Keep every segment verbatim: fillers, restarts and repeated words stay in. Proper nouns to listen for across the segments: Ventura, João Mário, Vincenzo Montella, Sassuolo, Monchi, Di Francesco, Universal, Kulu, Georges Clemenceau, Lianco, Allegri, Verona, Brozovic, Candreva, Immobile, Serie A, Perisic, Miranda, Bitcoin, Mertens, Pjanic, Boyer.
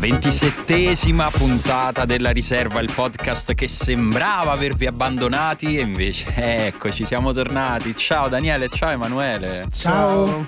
La ventisettesima puntata della Riserva, il podcast che sembrava avervi abbandonati e invece eccoci, siamo tornati. Ciao Daniele, ciao Emanuele. Ciao.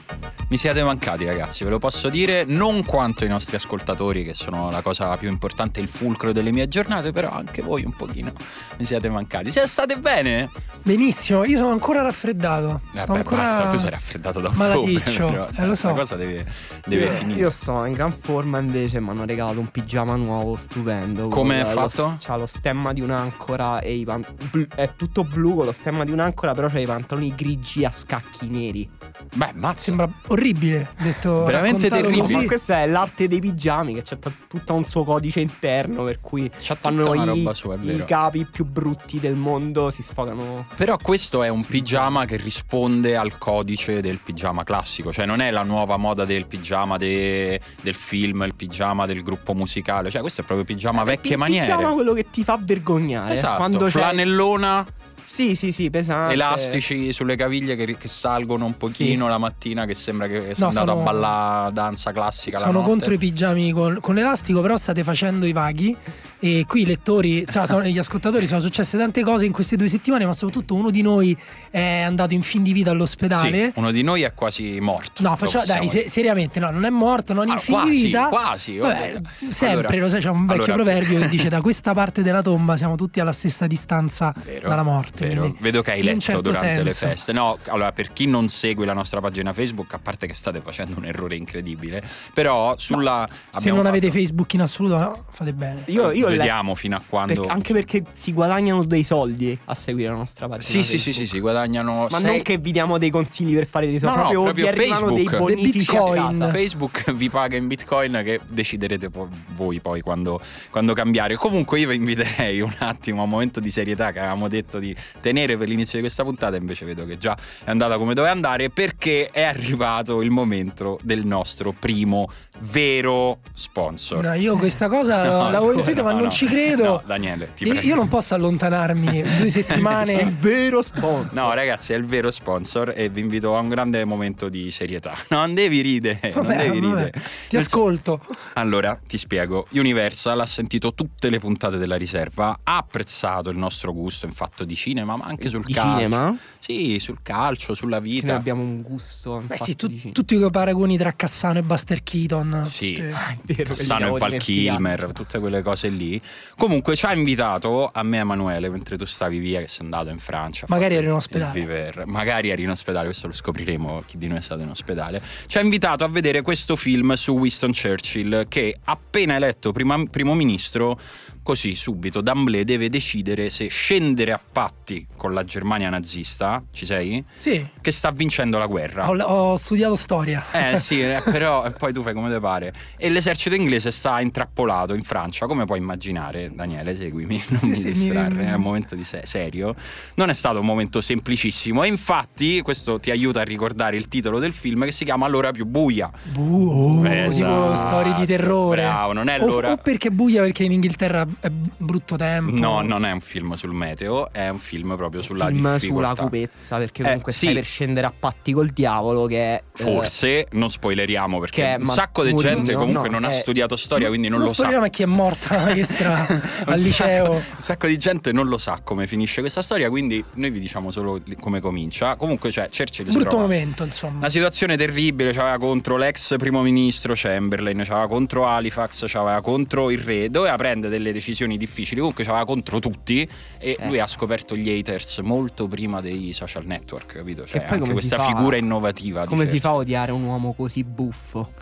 Mi siete mancati ragazzi, ve lo posso dire, non quanto i nostri ascoltatori che sono la cosa più importante, il fulcro delle mie giornate, però anche voi un pochino mi siete mancati. Siete state bene? Benissimo, io sono ancora raffreddato. Vabbè, sto ancora basta, tu sei raffreddato da ottobre, però, eh, lo so. La cosa deve, deve io, finire. Io sono in gran forma invece, mi hanno regalato un pigiama nuovo stupendo. Come è fatto? C'ha lo stemma di un'ancora e i pan- blu, è tutto blu con lo stemma di un'ancora, però c'ha i pantaloni grigi a scacchi neri. Beh, ma sembra orribile, detto veramente terribile. Così. Ma questa è l'arte dei pigiami, che c'è t- tutto un suo codice interno, per cui c'ha fanno i, roba sua, i capi più brutti del mondo, si sfogano. Però questo è un pigiama che risponde al codice del pigiama classico, cioè non è la nuova moda del pigiama de- del film, il pigiama del gruppo musicale, cioè questo è proprio pigiama eh, vecchie p- maniere. Il pigiama quello che ti fa vergognare, esatto, quando flanellona. C'è... Sì, sì, sì, pesante. Elastici sulle caviglie che, che salgono un pochino, sì. La mattina che sembra che no, sei andato sono, a ballare danza classica. Sono la notte. Contro i pigiami con, con l'elastico, però state facendo i vaghi. E qui i lettori, cioè, sono, gli ascoltatori, sono successe tante cose in queste due settimane, ma soprattutto uno di noi è andato in fin di vita all'ospedale. Sì, uno di noi è quasi morto. No, facciamo, dai, se, seriamente, no, non è morto, non in ah, fin quasi, di vita. Quasi, vabbè, sempre, allora, lo sai, c'è un vecchio allora, proverbio che dice da questa parte della tomba siamo tutti alla stessa distanza, vero, dalla morte. Vero. Vedo che hai letto certo durante senso. Le feste. No, allora per chi non segue la nostra pagina Facebook, a parte che state facendo un errore incredibile, però sulla no, se non avete fatto... Facebook in assoluto, no, fate bene. Io, io vediamo fino a quando per, anche perché si guadagnano dei soldi a seguire la nostra pagina. Sì, Facebook. Sì, sì, sì, si guadagnano. Ma sei... non che vi diamo dei consigli per fare dei soldi, no, proprio, no, proprio vi arrivano dei bonifici a casa. Facebook vi paga in bitcoin, che deciderete po- voi poi quando, quando cambiare. Comunque io vi inviterei un attimo a un momento di serietà che avevamo detto di tenere per l'inizio di questa puntata, invece vedo che già è andata come doveva andare, perché è arrivato il momento del nostro primo vero sponsor. No, io questa cosa no, l'avevo intuito, ma no, non no. ci credo. No, Daniele, ti prego. Io non posso allontanarmi due settimane. È il vero sponsor. No, ragazzi, è il vero sponsor e vi invito a un grande momento di serietà. Non devi ridere, vabbè, non devi vabbè. ridere. Ti non ascolto. So... Allora, ti spiego. Universal ha sentito tutte le puntate della Riserva, ha apprezzato il nostro gusto in fatto di cinema, ma anche sul di calcio. Cinema? Sì, sul calcio, sulla vita. Noi abbiamo un gusto. Beh, sì, tu, tutti quei paragoni tra Cassano e Buster Keaton. Sì, tutte... Cassano e Val Kilmer, tutte quelle cose lì. Comunque ci ha invitato a me e Emanuele mentre tu stavi via, che sei andato in Francia, magari eri in ospedale, magari eri in ospedale, questo lo scopriremo, chi di noi è stato in ospedale. Ci ha invitato a vedere questo film su Winston Churchill, che appena eletto prima, primo ministro, così subito d'amblè deve decidere se scendere a patti con la Germania nazista, ci sei? Sì, che sta vincendo la guerra. Ho, ho studiato storia, eh sì, però poi tu fai come te pare, e l'esercito inglese sta intrappolato in Francia, come puoi immaginare. Daniele, seguimi, non sì, mi sì, distrarre, mi... è un momento di se- serio, non è stato un momento semplicissimo, e infatti questo ti aiuta a ricordare il titolo del film, che si chiama L'ora più buia. Bu- esatto. Tipo storie di terrore. Bravo, non è l'ora o, o perché buia perché in Inghilterra è brutto tempo. No, non è un film sul meteo, è un film proprio sulla film difficoltà, sulla cupezza, perché comunque eh, stai sì. per scendere a patti col diavolo, che forse eh, non spoileriamo, perché un sacco di gente comunque no, non ha eh, studiato storia, quindi non, non lo sa. Ma chi è morta la maestra al liceo? Un sacco di gente non lo sa come finisce questa storia, quindi noi vi diciamo solo come comincia. Comunque cioè Churchill brutto si trova momento, insomma. Una situazione terribile, c'aveva contro l'ex primo ministro Chamberlain, c'aveva contro Halifax, c'aveva contro il re, doveva prendere delle decisioni difficili, comunque c'aveva contro tutti, e eh. lui ha scoperto gli haters molto prima dei social network, capito? Cioè anche questa fa, figura innovativa. Come si certo. fa a odiare un uomo così buffo?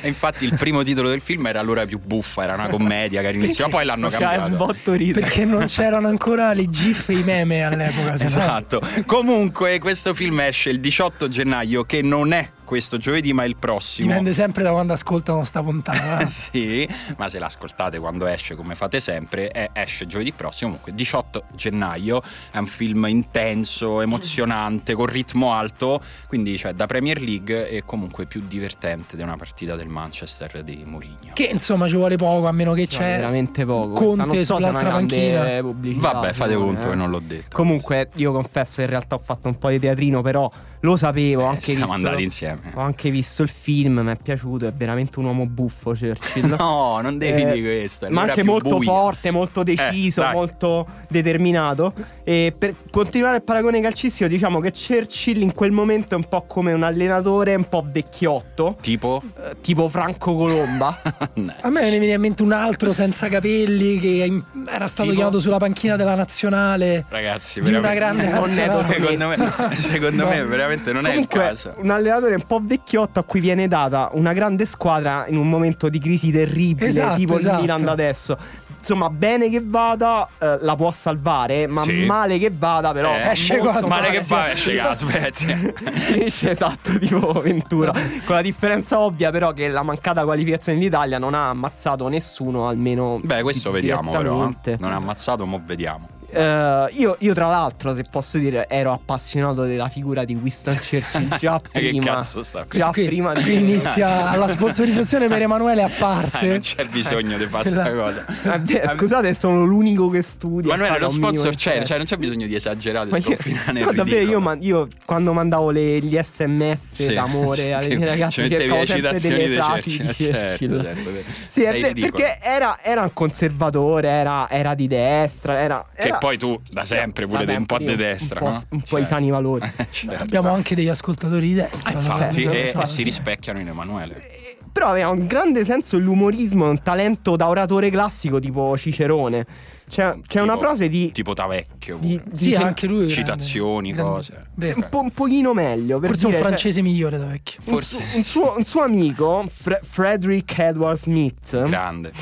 E infatti il primo titolo del film era L'ora più buffa, era una commedia carinissima, poi l'hanno cambiato perché non c'erano ancora le gif e i meme all'epoca. Esatto. Comunque questo film esce il diciotto gennaio, che non è questo giovedì ma il prossimo. Dipende sempre da quando ascoltano sta puntata. Sì, ma se l'ascoltate quando esce, come fate sempre, è, esce giovedì prossimo. Comunque diciotto gennaio, è un film intenso, emozionante, con ritmo alto, quindi cioè da Premier League, e comunque più divertente di una partita del Manchester di Mourinho, che insomma ci vuole poco, a meno che c'è no, veramente poco. Conte so sull'altra panchina. Vabbè, fate conto eh. che non l'ho detto. Comunque io confesso che in realtà ho fatto un po' di teatrino, però lo sapevo eh, anche. Siamo visto... andati insieme. Ho anche visto il film, mi è piaciuto, è veramente un uomo buffo Churchill. No, non devi eh, dire questo. Ma anche molto buia. forte, molto deciso, eh, molto determinato. E per continuare il paragone calcistico, diciamo che Churchill in quel momento è un po' come un allenatore un po' vecchiotto. Tipo? Eh, tipo Franco Colomba. Nice. A me ne viene in mente un altro senza capelli che era stato tipo? chiamato sulla panchina della nazionale. Ragazzi, di una grande nazionale. Secondo me, secondo no. me veramente non Comunque, è il caso. Un allenatore un po' vecchiotto a cui viene data una grande squadra in un momento di crisi terribile, esatto, tipo esatto. il Milan da adesso. Insomma, bene che vada, eh, la può salvare, ma sì. male che vada, però eh, esce cosa, male che va, esce la Svezia. Esce esatto, tipo Ventura. Con la differenza ovvia, però, che la mancata qualificazione dell'Italia non ha ammazzato nessuno, almeno. Beh, questo vediamo, però. Eh. Non ha ammazzato, mo' vediamo. Uh, io, io tra l'altro, se posso dire, ero appassionato della figura di Winston Churchill già prima. Che cazzo sta? Già qui, prima qui di... inizia la sponsorizzazione per Emanuele a parte. Non c'è bisogno di fare questa cosa. Vabbè, scusate, sono l'unico che studia. Emanuele, lo sponsor c'è, cioè non c'è bisogno di esagerare. Ma sconfinare. Io, no, davvero, io, man- io quando mandavo le, gli sms sì, d'amore sì, alle mie ragazze, cercavo sempre delle frasi di Churchill. Certo, certo, certo. Sì, è, perché era, era un conservatore, era, era di destra, era. era poi tu da sempre pure vabbè, un po' di destra, un po', no? un po' certo. i sani valori. Certo. Abbiamo anche degli ascoltatori di destra, ah, infatti, no? e, e si rispecchiano in Emanuele. E, però aveva un grande senso l'umorismo, un talento da oratore classico tipo Cicerone. C'è, c'è tipo, una frase di tipo Tavecchio pure. Di, di, sì, anche lui citazioni grande, cose grande. Beh, un, po', un pochino meglio per forse dire, un francese cioè, migliore Tavecchio forse un, un, suo, un suo amico Fre- Frederick Edward Smith grande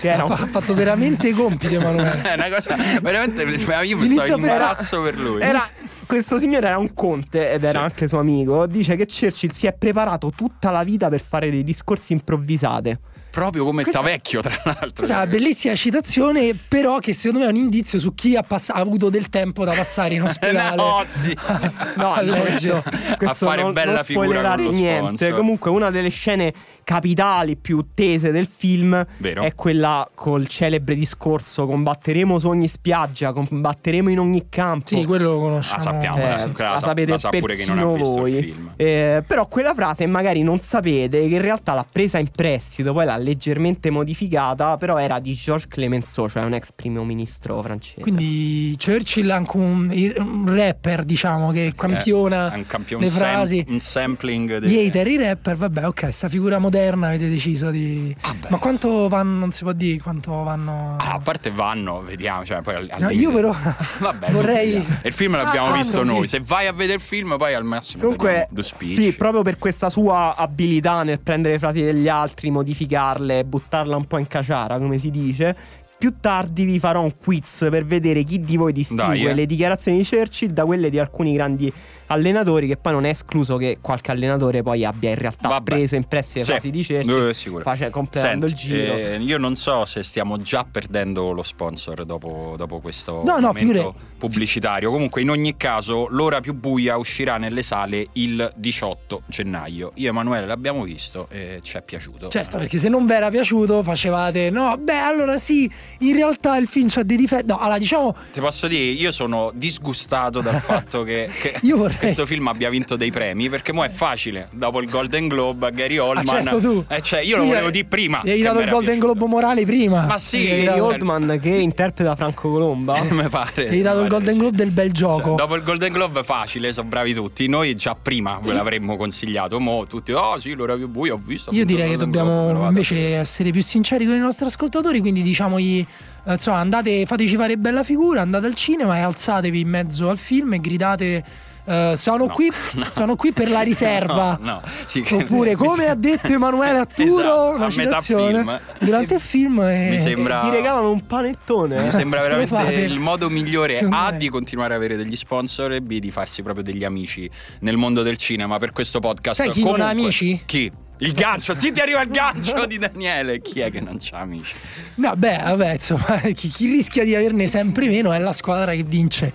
che era un... ha fatto veramente i compiti Emanuele. È una cosa veramente io mi sto imbarazzo per lui. Era questo signore era un conte ed era sì. anche suo amico. Dice che Churchill si è preparato tutta la vita per fare dei discorsi improvvisate. Proprio come questa, Tavecchio, tra l'altro. Questa è una bellissima citazione, però che secondo me è un indizio su chi ha, pass- ha avuto del tempo da passare in ospedale. no, sì. a, no, a, no, questo, questo a fare non, bella non figura con lo niente. Sponsor. Comunque una delle scene capitali più tese del film Vero. è quella col celebre discorso "combatteremo su ogni spiaggia, combatteremo in ogni campo". Sì, quello lo conosciamo. La sappiamo, eh, la, la, la sapete la sa pure chi non ha visto voi. Il film. Eh, però quella frase magari non sapete che in realtà l'ha presa in prestito, poi l'ha leggermente modificata, però era di Georges Clemenceau, cioè un ex primo ministro francese. Quindi Churchill è anche un, un rapper, diciamo, che campiona eh, campione le frasi, sem- un sampling dei... gli hater, i rapper, vabbè, ok, sta figura moderna avete deciso di... Ah, ma quanto vanno, non si può dire quanto vanno... Ah, a parte vanno, vediamo, cioè poi... No, io però vabbè, vorrei... Il film l'abbiamo ah, visto ah, noi, sì. se vai a vedere il film poi al massimo... Comunque, sì, proprio per questa sua abilità nel prendere le frasi degli altri, modificare buttarla un po' in caciara, come si dice. Più tardi vi farò un quiz per vedere chi di voi distingue Dai, eh. le dichiarazioni di Churchill da quelle di alcuni grandi allenatori, che poi non è escluso che qualche allenatore poi abbia in realtà Vabbè. preso in prestito le sì. frasi di Churchill, face, completando Senti, il giro. Eh, io non so se stiamo già perdendo lo sponsor dopo, dopo questo no, momento no, pubblicitario. Comunque in ogni caso L'ora più buia uscirà nelle sale il diciotto gennaio. Io e Emanuele l'abbiamo visto e ci è piaciuto. Certo, perché se non vi era piaciuto facevate no, beh allora sì, in realtà il film c'ha dei difetti. No, allora diciamo ti posso dire, io sono disgustato dal fatto che, che io vorrei questo film abbia vinto dei premi, perché mo è facile dopo il Golden Globe a Gary Oldman. Ah, certo, tu. Eh, cioè, io lo volevo dire prima. Gli hai dato il Golden piaciuto. Globe morale prima. Ma sì, Gary dato... Oldman che interpreta Franco Colomba. Mi pare. Gli hai dato il Golden sì. Globe del bel gioco. Cioè, dopo il Golden Globe facile, sono bravi tutti. Noi già prima ve l'avremmo consigliato. Mo tutti oh sì, L'ora più buia ho visto. Io direi che dobbiamo Globe, invece essere più sinceri con i nostri ascoltatori, quindi diciamogli insomma, andate, fateci fare bella figura, andate al cinema e alzatevi in mezzo al film e gridate Uh, sono, no, qui, no. sono qui per la riserva no, no. Sì, oppure come ha detto Emanuele Atturo esatto, una citazione film. durante il film e, mi sembra, e ti regalano un panettone. Mi sembra veramente il modo migliore A di continuare a avere degli sponsor e B di farsi proprio degli amici nel mondo del cinema per questo podcast. Sai chi Comunque, non ha amici? Chi? Il gancio, sì, ti arriva il gancio di Daniele. Chi è che non c'ha amici? No, beh, vabbè, insomma, chi, chi rischia di averne sempre meno è la squadra che vince.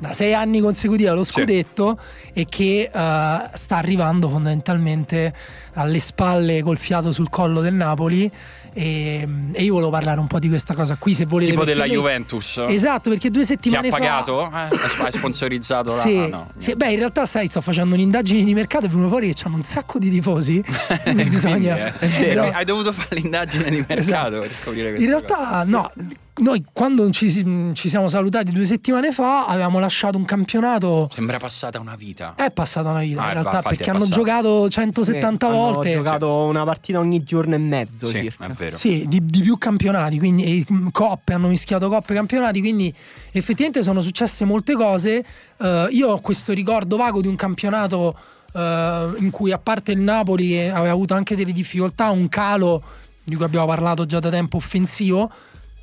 da sei anni consecutivi allo scudetto, sì. E che uh, sta arrivando fondamentalmente alle spalle col fiato sul collo del Napoli. E, e io volevo parlare un po' di questa cosa qui, se volete. Tipo della noi... Juventus. Esatto, perché due settimane fa ti ha pagato? Fa... Eh, hai sponsorizzato la... se, ah, no, se, beh, in realtà sai, sto facendo un'indagine di mercato e venuto fuori che c'hanno un sacco di tifosi. Quindi bisogna... Quindi, eh, no. Hai dovuto fare l'indagine di mercato, esatto, per scoprire questa in realtà cosa. No, noi quando ci, ci siamo salutati due settimane fa avevamo lasciato un campionato. Sembra passata una vita. È passata una vita, ah, in realtà, perché hanno giocato centosettanta sì, volte. Hanno giocato cioè. una partita ogni giorno e mezzo, sì, circa. È vero. Sì, di, di più campionati, quindi coppe, hanno mischiato coppe e campionati, quindi effettivamente sono successe molte cose. Uh, io ho questo ricordo vago di un campionato uh, in cui, a parte il Napoli che aveva avuto anche delle difficoltà, un calo di cui abbiamo parlato già da tempo, offensivo.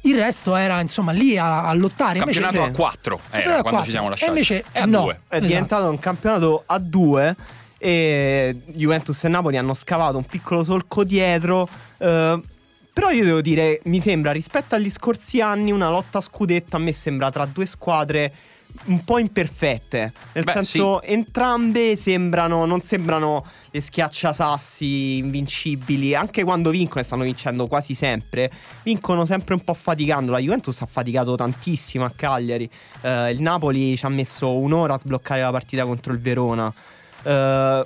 Il resto era insomma lì a, a lottare. Campionato invece, a quattro era quando quattro. Ci siamo lasciati. E invece è a no. due. È esatto. diventato un campionato a due. E Juventus e Napoli hanno scavato un piccolo solco dietro. Eh, però io devo dire, mi sembra rispetto agli scorsi anni una lotta a scudetto, a me sembra tra due squadre un po' imperfette. Nel Beh, senso, sì. entrambe sembrano, non sembrano le schiacciasassi invincibili. Anche quando vincono, e stanno vincendo quasi sempre, vincono sempre un po' faticando. La Juventus ha faticato tantissimo a Cagliari. uh, Il Napoli ci ha messo un'ora a sbloccare la partita contro il Verona. uh,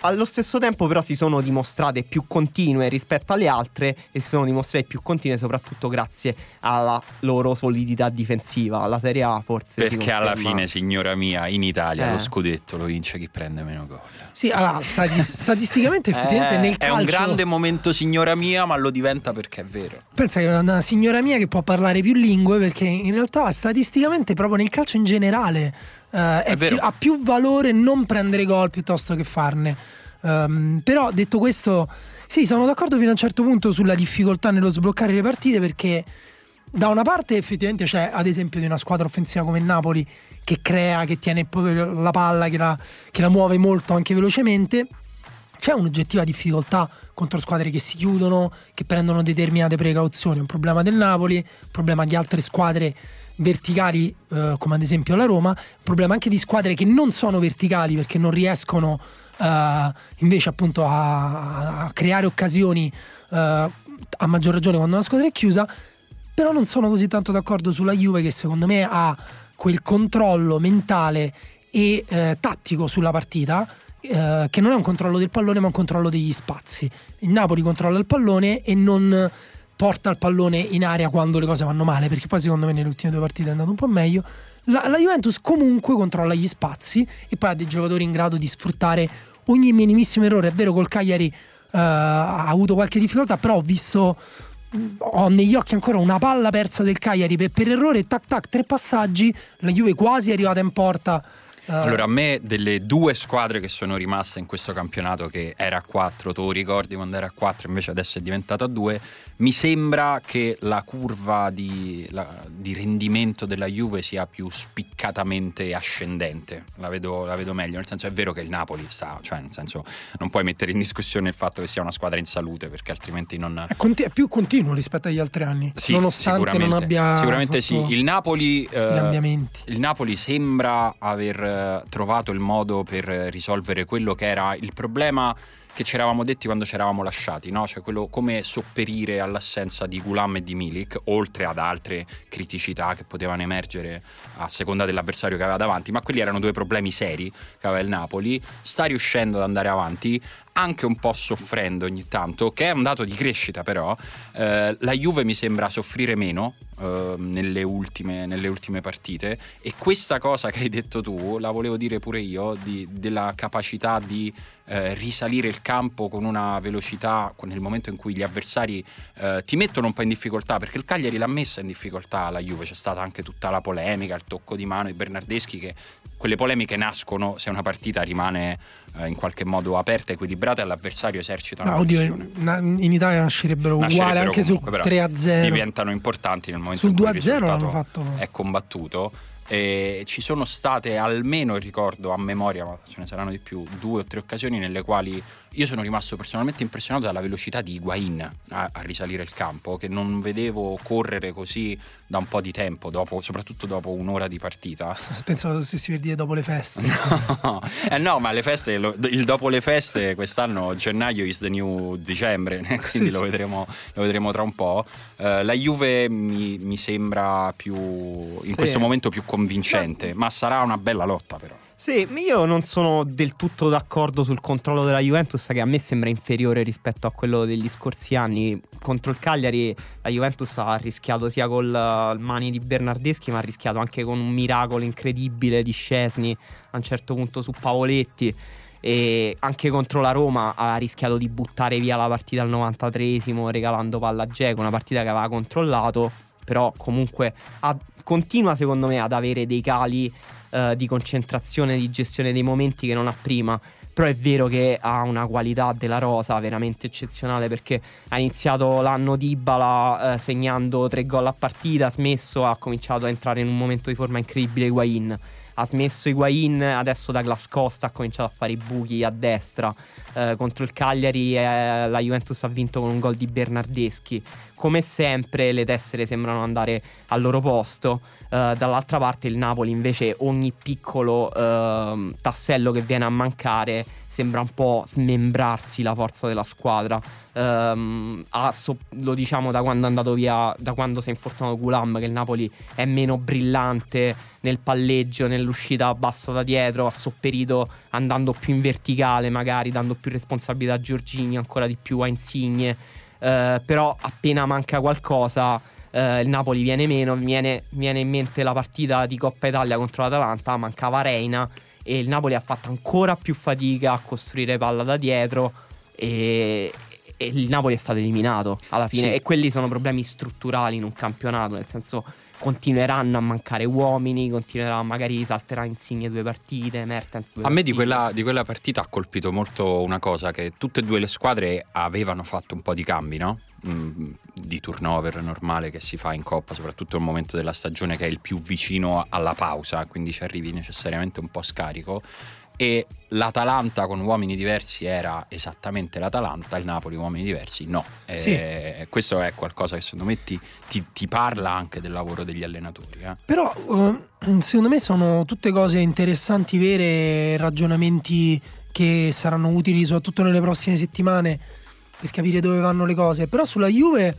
Allo stesso tempo però si sono dimostrate più continue rispetto alle altre, e si sono dimostrate più continue soprattutto grazie alla loro solidità difensiva. La Serie A forse, perché alla fine, signora mia, in Italia eh. lo scudetto lo vince chi prende meno gol. Sì, allora stati- statisticamente effettivamente eh, nel calcio è un grande momento, signora mia, ma lo diventa perché è vero. Pensa che è una signora mia che può parlare più lingue, perché in realtà statisticamente proprio nel calcio in generale Uh, è è più, ha più valore non prendere gol piuttosto che farne. Um, però detto questo, sì, sono d'accordo fino a un certo punto sulla difficoltà nello sbloccare le partite, perché da una parte effettivamente c'è, ad esempio, di una squadra offensiva come il Napoli che crea, che tiene la palla, che la, che la muove molto anche velocemente. C'è un'oggettiva difficoltà contro squadre che si chiudono, che prendono determinate precauzioni. Un problema del Napoli, un problema di altre squadre verticali, eh, come ad esempio la Roma, un problema anche di squadre che non sono verticali perché non riescono eh, invece appunto a, a creare occasioni, eh, a maggior ragione quando una squadra è chiusa. Però non sono così tanto d'accordo sulla Juve, che secondo me ha quel controllo mentale e eh, tattico sulla partita, eh, che non è un controllo del pallone ma un controllo degli spazi. Il Napoli controlla il pallone e non porta il pallone in area quando le cose vanno male, perché poi secondo me nelle ultime due partite è andato un po' meglio. La, la Juventus comunque controlla gli spazi e poi ha dei giocatori in grado di sfruttare ogni minimissimo errore. È vero, col Cagliari eh, ha avuto qualche difficoltà, però ho visto, ho negli occhi ancora una palla persa del Cagliari per, per errore, tac tac, tre passaggi, la Juve quasi è arrivata in porta. Allora, a me delle due squadre che sono rimaste in questo campionato, che era a quattro, tu ricordi quando era a quattro, invece adesso è diventato a due, mi sembra che la curva di, la, di rendimento della Juve sia più spiccatamente ascendente. La vedo, la vedo meglio, nel senso, è vero che il Napoli sta, cioè nel senso non puoi mettere in discussione il fatto che sia una squadra in salute, perché altrimenti non... È, conti- è più continuo rispetto agli altri anni, sì, nonostante non abbia sicuramente fatto sì. Il Napoli, eh, il Napoli sembra aver trovato il modo per risolvere quello che era il problema che ci eravamo detti quando ci eravamo lasciati, no? Cioè quello, come sopperire all'assenza di Gulam e di Milik, oltre ad altre criticità che potevano emergere a seconda dell'avversario che aveva davanti, ma quelli erano due problemi seri che aveva il Napoli. Sta riuscendo ad andare avanti, anche un po' soffrendo ogni tanto, che è un dato di crescita, però eh, la Juve mi sembra soffrire meno eh, nelle ultime, nelle ultime partite. E questa cosa che hai detto tu la volevo dire pure io, di, della capacità di eh, risalire il campo con una velocità nel momento in cui gli avversari eh, ti mettono un po' in difficoltà, perché il Cagliari l'ha messa in difficoltà la Juve. C'è stata anche tutta la polemica, il tocco di mano, i Bernardeschi, che quelle polemiche nascono se una partita rimane eh, in qualche modo aperta, equilibrata, all'avversario esercita una no, pressione. Oddio, in Italia nascerebbero, nascerebbero uguali anche sul tre a zero, diventano importanti nel momento sul in cui il risultato fatto... è combattuto. E ci sono state, almeno ricordo a memoria, ma ce ne saranno di più, due o tre occasioni nelle quali io sono rimasto personalmente impressionato dalla velocità di Higuain a, a risalire il campo, che non vedevo correre così da un po' di tempo, dopo, soprattutto dopo un'ora di partita. Pensavo stessi per dire dopo le feste. No, eh no, ma le feste, lo, il dopo le feste quest'anno gennaio is the new dicembre, quindi sì, lo, sì. Vedremo, lo vedremo tra un po'. Uh, la Juve mi, mi sembra più in sì. questo momento più convincente, ma sarà una bella lotta però. Sì, io non sono del tutto d'accordo sul controllo della Juventus, che a me sembra inferiore rispetto a quello degli scorsi anni. Contro il Cagliari la Juventus ha rischiato sia col uh, mani di Bernardeschi, ma ha rischiato anche con un miracolo incredibile di Szczesny a un certo punto su Pavoletti, e anche contro la Roma ha rischiato di buttare via la partita al novantatreesimo regalando palla a Dzeko, una partita che aveva controllato, però comunque ha, continua secondo me ad avere dei cali di concentrazione, di gestione dei momenti che non ha prima. Però è vero che ha una qualità della rosa veramente eccezionale, perché ha iniziato l'anno Dybala eh, segnando tre gol a partita, ha smesso, ha cominciato a entrare in un momento di forma incredibile Higuain, ha smesso Higuain, adesso Douglas Costa ha cominciato a fare i buchi a destra. Eh, contro il Cagliari eh, la Juventus ha vinto con un gol di Bernardeschi. Come sempre le tessere sembrano andare al loro posto. eh, Dall'altra parte il Napoli invece, ogni piccolo eh, tassello che viene a mancare sembra un po' smembrarsi la forza della squadra. eh, ha so- Lo diciamo da quando è andato via, da quando si è infortunato Gulam, che il Napoli è meno brillante nel palleggio, nell'uscita bassa da dietro. Ha sopperito andando più in verticale, magari dando più responsabilità a Giorgini, ancora di più a Insigne. Uh, però appena manca qualcosa uh, il Napoli viene meno. Viene, viene in mente la partita di Coppa Italia contro l'Atalanta, mancava Reina e il Napoli ha fatto ancora più fatica a costruire palla da dietro, e, e il Napoli è stato eliminato alla fine, sì. E quelli sono problemi strutturali in un campionato, nel senso continueranno a mancare uomini, continuerà, magari salterà Insigne due partite, Mertens due. A me di quella, di quella partita ha colpito molto una cosa, che tutte e due le squadre avevano fatto un po' di cambi, no? Mm, di turnover normale che si fa in Coppa, soprattutto nel momento della stagione che è il più vicino alla pausa, quindi ci arrivi necessariamente un po' scarico. E l'Atalanta con uomini diversi era esattamente l'Atalanta, il Napoli uomini diversi no, sì. eh, questo è qualcosa che secondo me ti, ti, ti parla anche del lavoro degli allenatori, eh. Però eh, secondo me sono tutte cose interessanti, vere, ragionamenti che saranno utili soprattutto nelle prossime settimane per capire dove vanno le cose. Però sulla Juve,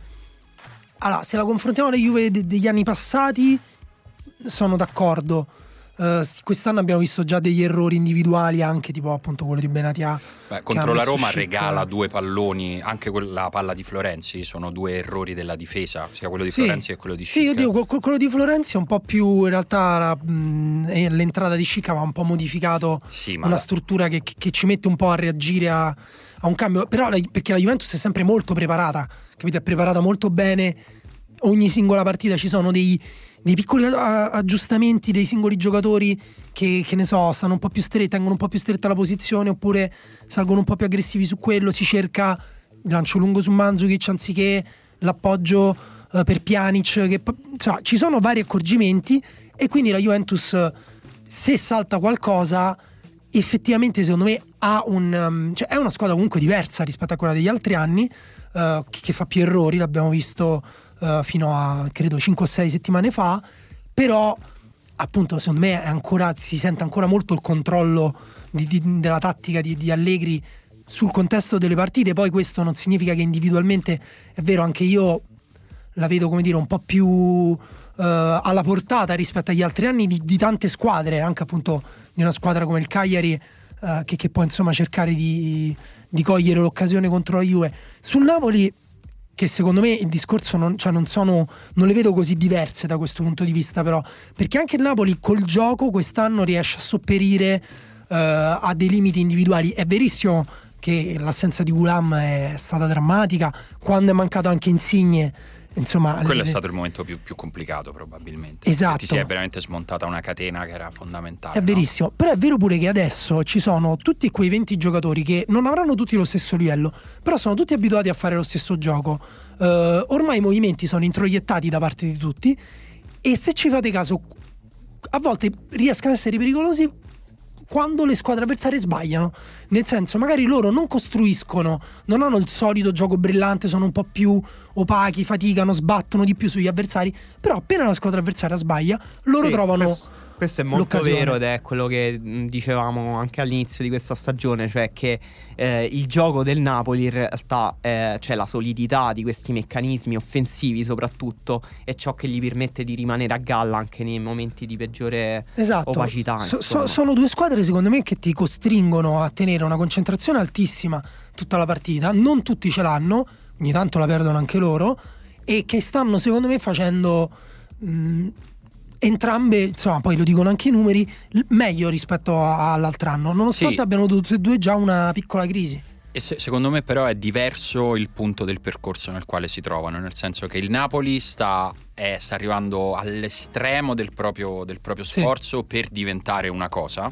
allora, se la confrontiamo alla Juve de- degli anni passati, sono d'accordo. Uh, quest'anno abbiamo visto già degli errori individuali, anche tipo appunto quello di Benatia. Beh, contro la Roma Schick regala due palloni, anche quella palla di Florenzi sono due errori della difesa, sia quello di sì. Florenzi che quello di Schick. Sì, io dico, quello di Florenzi è un po' più, in realtà la, mh, l'entrata di Schick aveva un po' modificato sì, ma una la... struttura che, che ci mette un po' a reagire a, a un cambio. Però la, perché la Juventus è sempre molto preparata, capito? È preparata molto bene, ogni singola partita ci sono dei dei piccoli aggiustamenti dei singoli giocatori che, che ne so, stanno un po' più stretti, tengono un po' più stretta la posizione, oppure salgono un po' più aggressivi su quello, si cerca il lancio lungo su Mandzukic anziché l'appoggio eh, per Pjanic, che, cioè, ci sono vari accorgimenti, e quindi la Juventus, se salta qualcosa, effettivamente secondo me ha un, cioè, è una squadra comunque diversa rispetto a quella degli altri anni, eh, che, che fa più errori, l'abbiamo visto Uh, fino a credo cinque o sei settimane fa. Però appunto secondo me è ancora, si sente ancora molto il controllo di, di, della tattica di, di Allegri sul contesto delle partite. Poi questo non significa che individualmente, è vero, anche io la vedo, come dire, un po' più uh, alla portata rispetto agli altri anni di, di tante squadre, anche appunto di una squadra come il Cagliari uh, che, che può insomma cercare di, di cogliere l'occasione contro la Juve. Sul Napoli, che secondo me il discorso non, cioè non sono, non le vedo così diverse da questo punto di vista, però, perché anche il Napoli col gioco quest'anno riesce a sopperire uh, a dei limiti individuali. È verissimo che l'assenza di Gulam è stata drammatica, quando è mancato anche Insigne, insomma, quello le... è stato il momento più, più complicato probabilmente. Esatto. Ti si è veramente smontata una catena che era fondamentale. È verissimo, no? Però è vero pure che adesso ci sono tutti quei venti giocatori che non avranno tutti lo stesso livello, però sono tutti abituati a fare lo stesso gioco. uh, Ormai i movimenti sono introiettati da parte di tutti, e se ci fate caso a volte riescono a essere pericolosi quando le squadre avversarie sbagliano, nel senso magari loro non costruiscono, non hanno il solito gioco brillante, sono un po' più opachi, faticano, sbattono di più sugli avversari, però appena la squadra avversaria sbaglia loro sì, trovano questo, questo è molto l'occasione. Vero, ed è quello che dicevamo anche all'inizio di questa stagione, cioè che eh, il gioco del Napoli in realtà eh, c'è la solidità di questi meccanismi offensivi soprattutto, è ciò che gli permette di rimanere a galla anche nei momenti di peggiore esatto. opacità. So, so, sono due squadre secondo me che ti costringono a tenere una concentrazione altissima tutta la partita, non tutti ce l'hanno, ogni tanto la perdono anche loro, e che stanno secondo me facendo mh, entrambe, insomma poi lo dicono anche i numeri, l- meglio rispetto a- all'altro anno, nonostante sì. abbiano tutte e due già una piccola crisi. E se- secondo me però è diverso il punto del percorso nel quale si trovano, nel senso che il Napoli sta, eh, sta arrivando all'estremo del proprio, del proprio sforzo sì. per diventare una cosa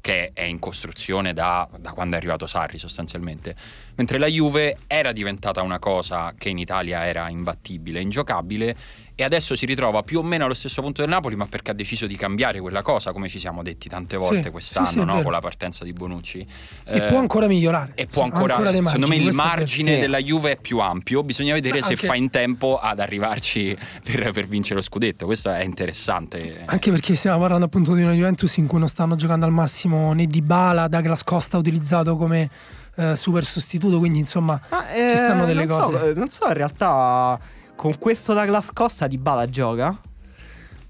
che è in costruzione da, da quando è arrivato Sarri sostanzialmente, mentre la Juve era diventata una cosa che in Italia era imbattibile, ingiocabile, e adesso si ritrova più o meno allo stesso punto del Napoli, ma perché ha deciso di cambiare quella cosa, come ci siamo detti tante volte sì, quest'anno sì, sì, no? con la partenza di Bonucci, e eh, può ancora migliorare, e può ancora, ancora margini, secondo me il margine sì. della Juve è più ampio, bisogna vedere ma se anche... fa in tempo ad arrivarci per, per vincere lo scudetto, questo è interessante, anche perché stiamo parlando appunto di una Juventus in cui non stanno giocando al massimo né Dybala, Douglas Costa utilizzato come eh, super sostituto, quindi insomma ah, eh, ci stanno delle non cose so, non so in realtà. Con questo Douglas Costa Dybala gioca?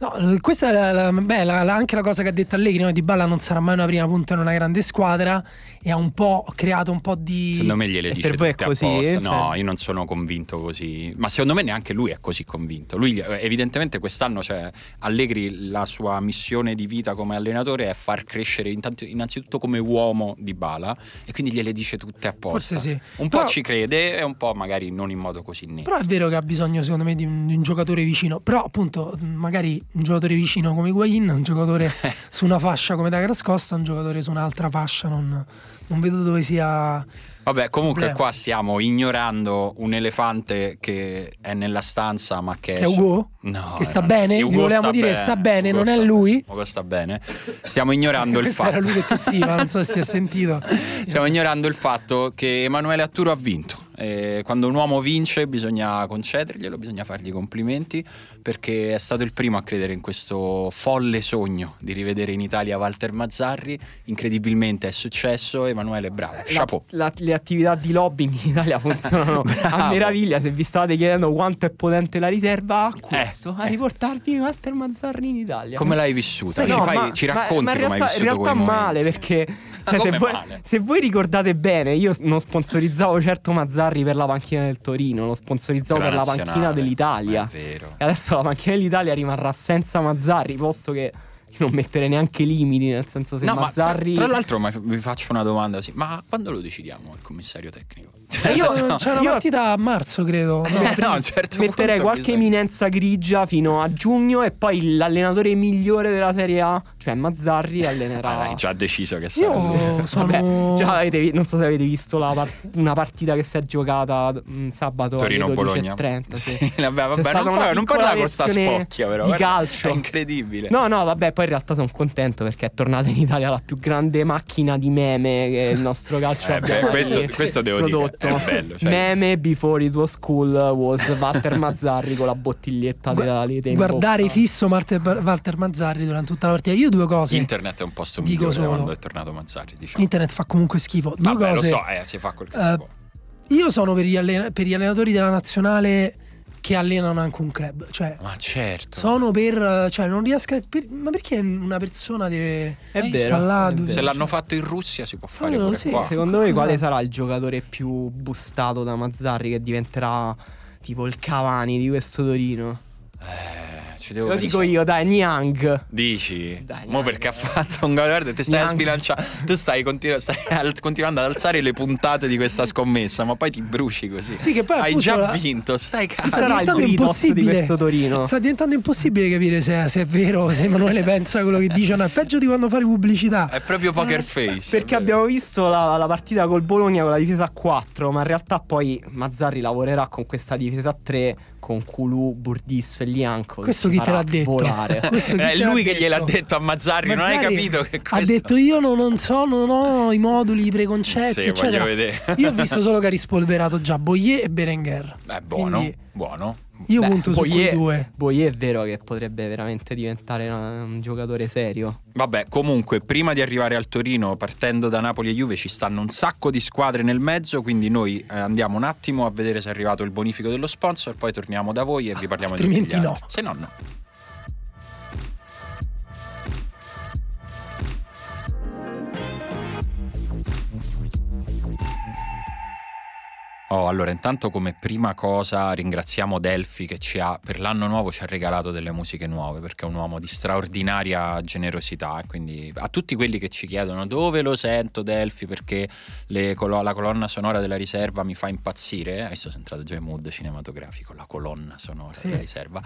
No, questa è la, la, beh, la, la, anche la cosa che ha detto Allegri, no? Dybala non sarà mai una prima punta in una grande squadra, e ha un po' creato un po' di... Secondo me gliele dice tutte così, apposta. No, cioè... io non sono convinto così, ma secondo me neanche lui è così convinto. Lui evidentemente quest'anno, cioè, Allegri, la sua missione di vita come allenatore è far crescere intanto, innanzitutto come uomo Dybala, e quindi gliele dice tutte apposta. Forse sì. Un però... po' ci crede e un po' magari non in modo così netto. Però è vero che ha bisogno secondo me di un, di un giocatore vicino, però appunto magari... un giocatore vicino come Higuain, un giocatore su una fascia come Douglas Costa, un giocatore su un'altra fascia, non, non vedo dove sia. Vabbè, comunque problema. Qua stiamo ignorando un elefante che è nella stanza, ma che, che è Hugo? No, che sta non... bene, Hugo vi volevamo sta dire bene. Sta bene, Hugo non sta è lui. Hugo sta bene. Stiamo ignorando il fatto. Era lui che tossiva, non so se si è sentito. Stiamo ignorando il fatto che Emanuele Atturo ha vinto. E quando un uomo vince bisogna concederglielo, bisogna fargli complimenti, perché è stato il primo a credere in questo folle sogno di rivedere in Italia Walter Mazzarri. Incredibilmente è successo, Emanuele è bravo, chapeau. La, la, le attività di lobbying in Italia funzionano a meraviglia. Se vi stavate chiedendo quanto è potente la riserva, questo eh, a riportarvi eh. Walter Mazzarri in Italia. Come l'hai vissuta? Sai, no, ci, fai, ma, ci racconti ma, ma in come realtà, hai vissuto in realtà male, perché cioè, se, voi, se voi ricordate bene, io non sponsorizzavo certo Mazzarri per la panchina del Torino, lo sponsorizzavo per la panchina dell'Italia, vero. E adesso la panchina dell'Italia rimarrà senza Mazzarri, posto che non mettere neanche limiti, nel senso se no, Mazzarri... Ma tra, tra l'altro ma vi faccio una domanda, sì, ma quando lo decidiamo il commissario tecnico? Cioè, io no, c'è una io... partita a marzo credo, no, eh, no, certo metterei qualche bisogna... eminenza grigia fino a giugno, e poi l'allenatore migliore della Serie A, cioè Mazzarri, allenerà. Ah, hai già deciso che sarà. Io sono... Vabbè, già avete, non so se avete visto la part- una partita che si è giocata mh, sabato Torino-Bologna dodici e trenta, sì. Sì, vabbè, vabbè, vabbè, non, non parlava con sta spocchia però, di calcio. È incredibile. No no vabbè, poi in realtà sono contento perché è tornata in Italia la più grande macchina di meme che il nostro calcio eh, beh, questo, questo devo prodotto. Dire è bello, cioè... meme before it was cool was Walter Mazzarri con la bottiglietta Gu- della Liete. Guardare fisso Marte, Walter Mazzarri durante tutta la partita. Io due cose. Internet è un posto migliore solo. Quando è tornato Mazzarri, diciamo. Internet fa comunque schifo. Due Vabbè, cose. Lo so, eh, si fa quel che uh, si può. Io sono per gli, allena- per gli allenatori della nazionale che allenano anche un club, cioè, ma certo, sono per, cioè non riesco a, per, ma perché una persona deve installare, se l'hanno fatto in Russia si può fare allora, pure sì, qua. Secondo voi quale sarà il giocatore più bustato da Mazzarri, che diventerà tipo il Cavani di questo Torino? Eh Lo pensare. Dico io, dai, Niang. Dici? Dai, Mo Niang, perché eh. ha fatto un gol, guarda, ti stai sbilanciando. Tu stai, continu- stai al- continuando ad alzare le puntate di questa scommessa, ma poi ti bruci così. Sì, che poi hai già la... vinto. Stai cazzo. Sta diventando impossibile di questo Torino. Sta diventando impossibile capire se, se è vero, se Emanuele pensa quello che dice, no, è peggio di quando fare pubblicità. È proprio poker face. Perché abbiamo visto la, la partita col Bologna con la difesa a quattro, ma in realtà poi Mazzarri lavorerà con questa difesa a tre. con Kulu, Burdis e Lianco. Questo chi te l'ha detto? È lui che gliel'ha detto a Mazzarri, Mazzarri, non hai capito che questo... Ha detto io non, non so, non ho i moduli, i preconcetti, sì, eccetera. Io ho visto solo che ha rispolverato già Boyer e Berenguer. Beh, buono, quindi... buono. Io Beh, punto Boyer, su quei due. Boyer è vero che potrebbe veramente diventare un giocatore serio. Vabbè, comunque, prima di arrivare al Torino, partendo da Napoli e Juve, ci stanno un sacco di squadre nel mezzo, quindi noi andiamo un attimo a vedere se è arrivato il bonifico dello sponsor, poi torniamo da voi e vi parliamo ah, di altrimenti no. Se no no. Oh, allora, intanto come prima cosa ringraziamo Delfi che ci ha, per l'anno nuovo ci ha regalato delle musiche nuove, perché è un uomo di straordinaria generosità, e quindi a tutti quelli che ci chiedono dove lo sento Delfi perché le colo- la colonna sonora della riserva mi fa impazzire, adesso sono entrato già in mood cinematografico, la colonna sonora sì. della riserva.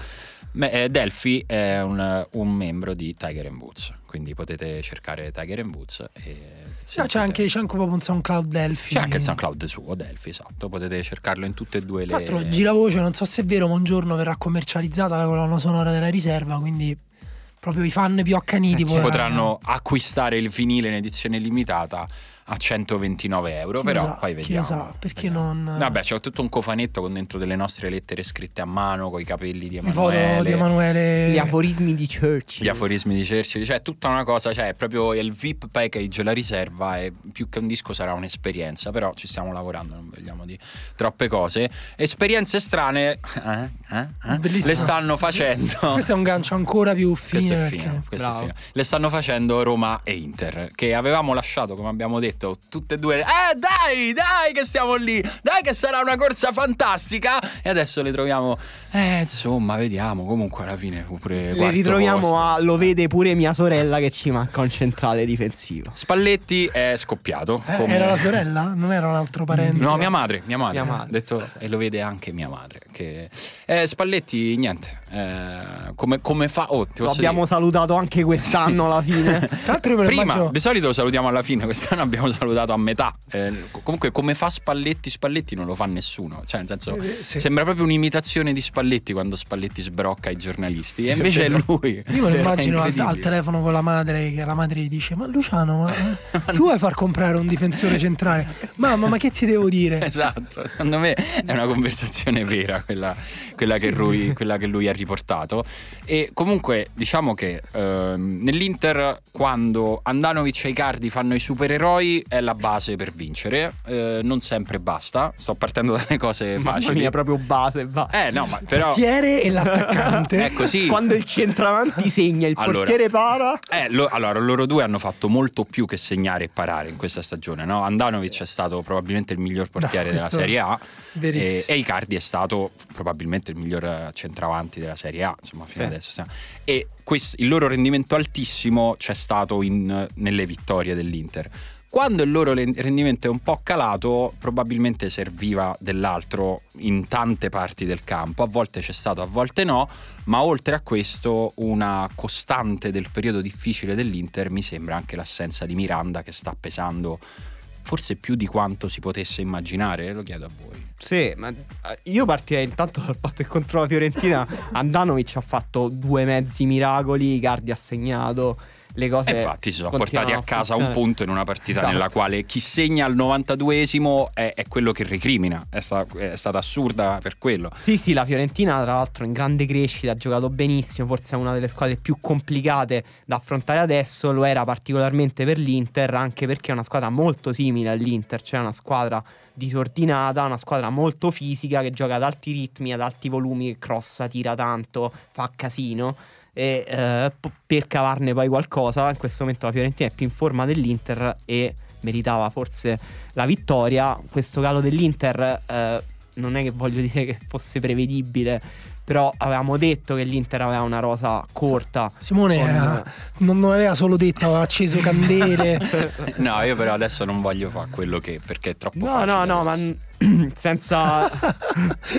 Ma, eh, Delfi è un, un membro di Tiger and Woods, quindi potete cercare Tiger and Woods e sì, c'è, anche, c'è anche proprio un SoundCloud Delfi. C'è anche il SoundCloud suo Delfi, esatto, potete cercarlo in tutte e due le... Tra l'altro giravoce, non so se è vero, ma un giorno verrà commercializzata la colonna sonora della riserva, quindi proprio i fan più accaniti eh, potranno acquistare il vinile in edizione limitata a centoventinove euro. Chi però sa, poi vediamo, sa, perché vediamo. Non... Vabbè, c'è tutto un cofanetto con dentro delle nostre lettere scritte a mano, con i capelli di Emanuele, foto di Emanuele, gli aforismi di Churchill, gli aforismi di Churchill, cioè tutta una cosa, cioè proprio il V I P package, la riserva, e più che un disco sarà un'esperienza, però ci stiamo lavorando, non vogliamo di troppe cose. Esperienze strane eh, eh, eh, le stanno facendo questo è un gancio ancora più fine, fine, perché... le stanno facendo Roma e Inter, che avevamo lasciato, come abbiamo detto, tutte e due, eh dai dai che stiamo lì, dai che sarà una corsa fantastica, e adesso le troviamo eh insomma vediamo, comunque alla fine pure le ritroviamo a, lo vede pure mia sorella che ci manca un centrale difensivo. Spalletti è scoppiato eh, come... era la sorella? Non era un altro parente? No, mia madre, mia madre, mia madre. Detto, e lo vede anche mia madre che... eh, Spalletti niente eh, come, come fa oh, ti lo abbiamo dire? Salutato anche quest'anno alla fine prima immagino... di solito lo salutiamo alla fine, quest'anno abbiamo salutato a metà. Eh, comunque, come fa Spalletti? Spalletti non lo fa nessuno. Cioè, nel senso, eh, sì. sembra proprio un'imitazione di Spalletti quando Spalletti sbrocca i giornalisti. E invece è lui. Io me lo immagino al, al telefono con la madre, che la madre gli dice: ma Luciano, ma, eh, tu vuoi far comprare un difensore centrale? Mamma, ma che ti devo dire? Esatto, secondo me è una conversazione vera, quella, quella, sì, che, lui, sì. quella che lui ha riportato. E comunque diciamo che eh, nell'Inter, quando Handanovic e Icardi fanno i supereroi, è la base per vincere, eh, non sempre basta. Sto partendo dalle cose facili. È proprio base, va. Eh no, ma però. Il portiere e l'attaccante. È così. Quando il centravanti segna, il allora, portiere para. Eh, lo, allora loro due hanno fatto molto più che segnare e parare in questa stagione, no? Handanovic è stato probabilmente il miglior portiere no, della Serie A. E, e Icardi è stato probabilmente il miglior centravanti della Serie A, insomma, fino sì. adesso. E questo, il loro rendimento altissimo c'è stato in, nelle vittorie dell'Inter. Quando il loro rendimento è un po' calato, probabilmente serviva dell'altro in tante parti del campo, a volte c'è stato, a volte no, ma oltre a questo una costante del periodo difficile dell'Inter mi sembra anche l'assenza di Miranda, che sta pesando forse più di quanto si potesse immaginare, lo chiedo a voi. Sì, ma io partirei intanto dal fatto che contro la Fiorentina Handanovic ha fatto due mezzi miracoli, Icardi ha segnato. Le cose e infatti si sono portati a casa un punto in una partita esatto. nella quale chi segna al novantaduesimo è, è quello che recrimina, è, sta, è stata assurda per quello. Sì sì, la Fiorentina tra l'altro in grande crescita, ha giocato benissimo, forse è una delle squadre più complicate da affrontare adesso, lo era particolarmente per l'Inter, anche perché è una squadra molto simile all'Inter, cioè una squadra disordinata, una squadra molto fisica che gioca ad alti ritmi, ad alti volumi, che crossa, tira tanto, fa casino. E eh, per cavarne poi qualcosa, in questo momento la Fiorentina è più in forma dell'Inter e meritava forse la vittoria. Questo calo dell'Inter eh, non è che voglio dire che fosse prevedibile, però avevamo detto che l'Inter aveva una rosa corta. Simone con... era, non aveva solo detto, aveva acceso candele. No, io però adesso non voglio fare quello che, perché è troppo no, facile. No, no, adesso. ma senza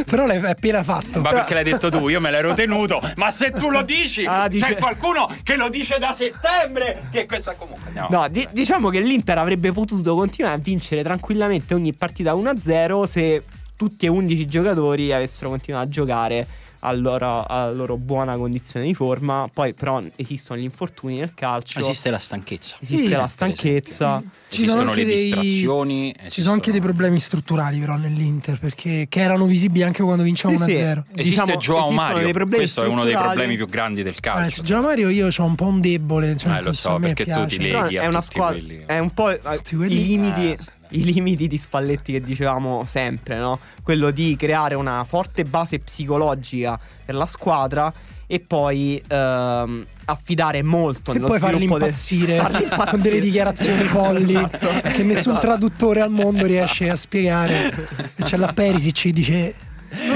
però l'hai appena fatto, ma perché l'hai detto tu, io me l'ero tenuto, ma se tu lo dici ah, dice... c'è qualcuno che lo dice da settembre che questa comunque no, no di- diciamo che l'Inter avrebbe potuto continuare a vincere tranquillamente ogni partita uno a zero se tutti e undici giocatori avessero continuato a giocare allora, alla loro buona condizione di forma. Poi però esistono gli infortuni nel calcio, esiste la stanchezza, esiste sì, la stanchezza, ci esistono sono anche le dei, distrazioni, esistono... ci sono anche dei problemi strutturali però nell'Inter, perché che erano visibili anche quando vinciamo sì, uno a zero sì. Diciamo, esiste João Mário, questo è uno dei problemi più grandi del calcio. eh, João Mário io ho un po' un debole, cioè eh, lo so, perché tu ti leghi a è una tutti squadra, quelli è un po' i limiti eh, i limiti di Spalletti che dicevamo sempre, no? Quello di creare una forte base psicologica per la squadra e poi ehm, affidare molto e poi farli impazzire, farli impazzire con delle dichiarazioni folli esatto, che nessun esatto. traduttore al mondo riesce a spiegare. C'è la Perisic che dice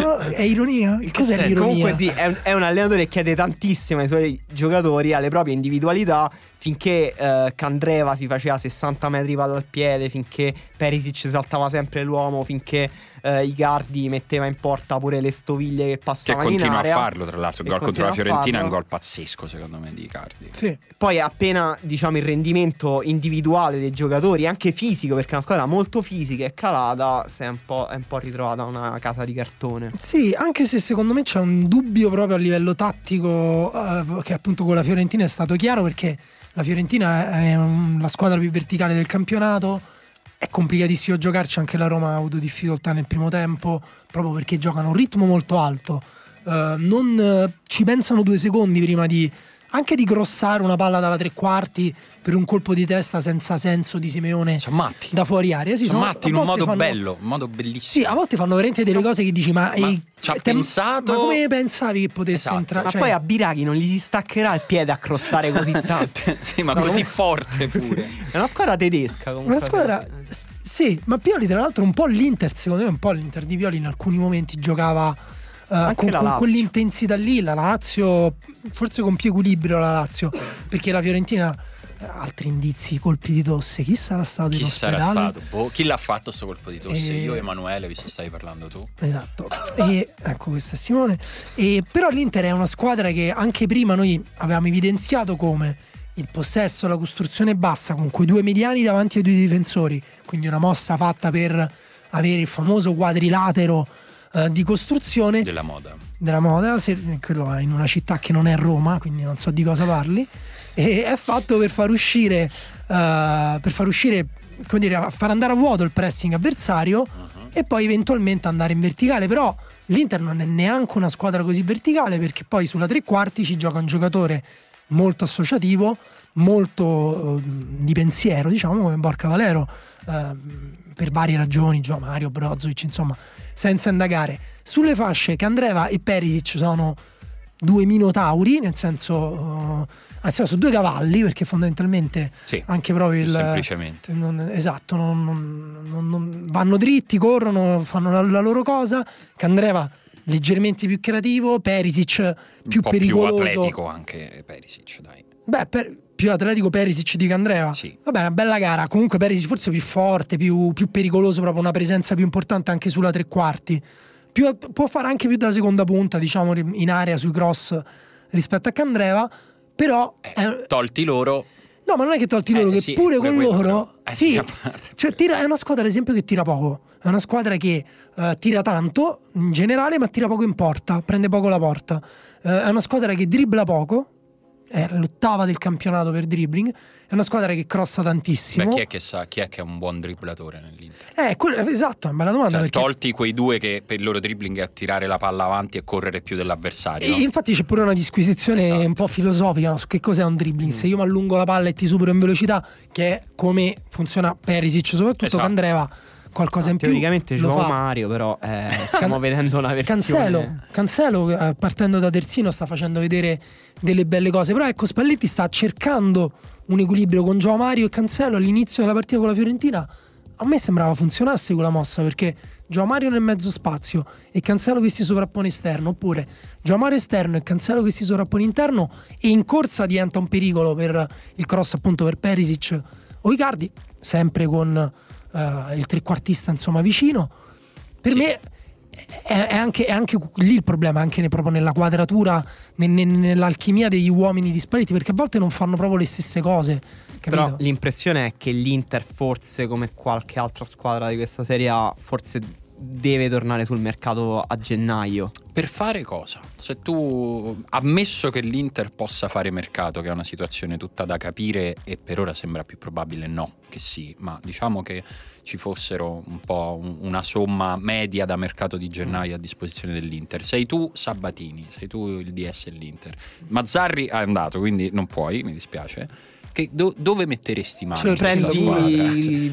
no, è ironia? Cos'è cioè, l'ironia? Comunque sì, è un, è un allenatore che chiede tantissimo ai suoi giocatori, alle proprie individualità. Finché eh, Candreva si faceva sessanta metri palla al piede, finché Perisic saltava sempre l'uomo, finché eh, Icardi metteva in porta pure le stoviglie che passavano in area. Che continua a farlo, tra l'altro. Il gol contro la Fiorentina è un gol pazzesco secondo me di Icardi. Sì. Poi appena diciamo il rendimento individuale dei giocatori, anche fisico, perché è una squadra molto fisica e calata, si è un po', è un po' ritrovata una casa di cartone. Sì, anche se secondo me c'è un dubbio proprio a livello tattico eh, che appunto con la Fiorentina è stato chiaro, perché la Fiorentina è la squadra più verticale del campionato, è complicatissimo giocarci, anche la Roma ha avuto difficoltà nel primo tempo proprio perché giocano a un ritmo molto alto, uh, non uh, ci pensano due secondi prima di anche di crossare una palla dalla tre quarti per un colpo di testa senza senso di Simeone da fuori area. Sì, sono matti in un modo fanno, bello, un modo bellissimo. Sì, a volte fanno veramente delle cose che dici: ma, ma eh, ci ha te, pensato? Ma come pensavi che potesse esatto. entrare? Ma cioè, poi a Biraghi non gli si staccherà il piede a crossare così tanto. Sì, ma no, così comunque, forte pure. È una squadra tedesca comunque. Una squadra sì, ma Pioli tra l'altro un po' l'Inter, secondo me un po' l'Inter di Pioli in alcuni momenti giocava Uh, con, con quell'intensità lì, la Lazio forse con più equilibrio la Lazio, perché la Fiorentina altri indizi, colpi di tosse, chi sarà stato chi in ospedale? Sarà stato? Boh, chi l'ha fatto sto colpo di tosse? E... io Emanuele, visto stavi parlando tu esatto, e ecco questo è Simone. E però l'Inter è una squadra che anche prima noi avevamo evidenziato come il possesso, la costruzione bassa con quei due mediani davanti ai due difensori, quindi una mossa fatta per avere il famoso quadrilatero di costruzione della moda, della moda se, quello in una città che non è Roma, quindi non so di cosa parli. E è fatto per far uscire, uh, per far uscire, come dire, far andare a vuoto il pressing avversario uh-huh. e poi eventualmente andare in verticale. Però l'Inter non è neanche una squadra così verticale, perché poi sulla tre quarti ci gioca un giocatore molto associativo, molto uh, di pensiero, diciamo, come Borca Valero. Uh, per varie ragioni, João Mário, Brozovic, insomma, senza indagare. Sulle fasce Candreva e Perisic sono due minotauri, nel senso, uh, nel senso due cavalli, perché fondamentalmente sì, anche proprio il semplicemente non, esatto, non, non, non, non, vanno dritti, corrono, fanno la, la loro cosa. Candreva leggermente più creativo, Perisic più pericoloso, più atletico anche Perisic, dai. Beh, per più atletico Perisic di Candreva sì. Vabbè, una bella gara. Comunque Perisic forse più forte, più, più pericoloso, proprio una presenza più importante anche sulla tre quarti, più, può fare anche più da seconda punta, diciamo, in area sui cross rispetto a Candreva. Però eh, è... tolti loro. No, ma non è che tolti eh, loro, che sì, pure con loro eh, sì, parte, cioè, tira, è una squadra ad esempio che tira poco. È una squadra che uh, tira tanto in generale, ma tira poco in porta, prende poco la porta. uh, È una squadra che dribbla poco, è l'ottava del campionato per dribbling. È una squadra che crossa tantissimo. Beh, chi è che sa, chi è che è un buon dribblatore nell'Inter? Eh, quello, esatto, è una bella domanda, cioè, perché... tolti quei due che per il loro dribbling è tirare la palla avanti e correre più dell'avversario, e no? Infatti c'è pure una disquisizione esatto. un po' filosofica, no? Su che cos'è un dribbling. mm. Se io mi allungo la palla e ti supero in velocità, che è come funziona Perisic soprattutto, esatto. Candreva qualcosa ah, in più teoricamente João Mário, però eh, stiamo Can- vedendo una versione. Cancelo, Cancelo eh, partendo da terzino sta facendo vedere delle belle cose. Però ecco, Spalletti sta cercando un equilibrio con João Mário e Cancelo. All'inizio della partita con la Fiorentina a me sembrava funzionasse quella mossa, perché João Mário nel mezzo spazio e Cancelo che si sovrappone esterno, oppure João Mário esterno e Cancelo che si sovrappone interno, e in corsa diventa un pericolo per il cross appunto per Perisic o Icardi, sempre con Uh, il trequartista insomma vicino. Per sì. me è, è, anche, è anche lì il problema, anche ne, proprio nella quadratura, ne, ne, nell'alchimia degli uomini dispariti, perché a volte non fanno proprio le stesse cose, capito? Però l'impressione è che l'Inter forse, come qualche altra squadra di questa serie A, forse deve tornare sul mercato a gennaio. Per fare cosa? Se tu, ammesso che l'Inter possa fare mercato, che è una situazione tutta da capire e per ora sembra più probabile no che sì, ma diciamo che ci fossero un po' un, una somma media da mercato di gennaio a disposizione dell'Inter. Sei tu Sabatini, sei tu il D S e l'Inter. Mazzarri è andato, quindi non puoi, mi dispiace. Che do, dove metteresti mano? Cioè, prendi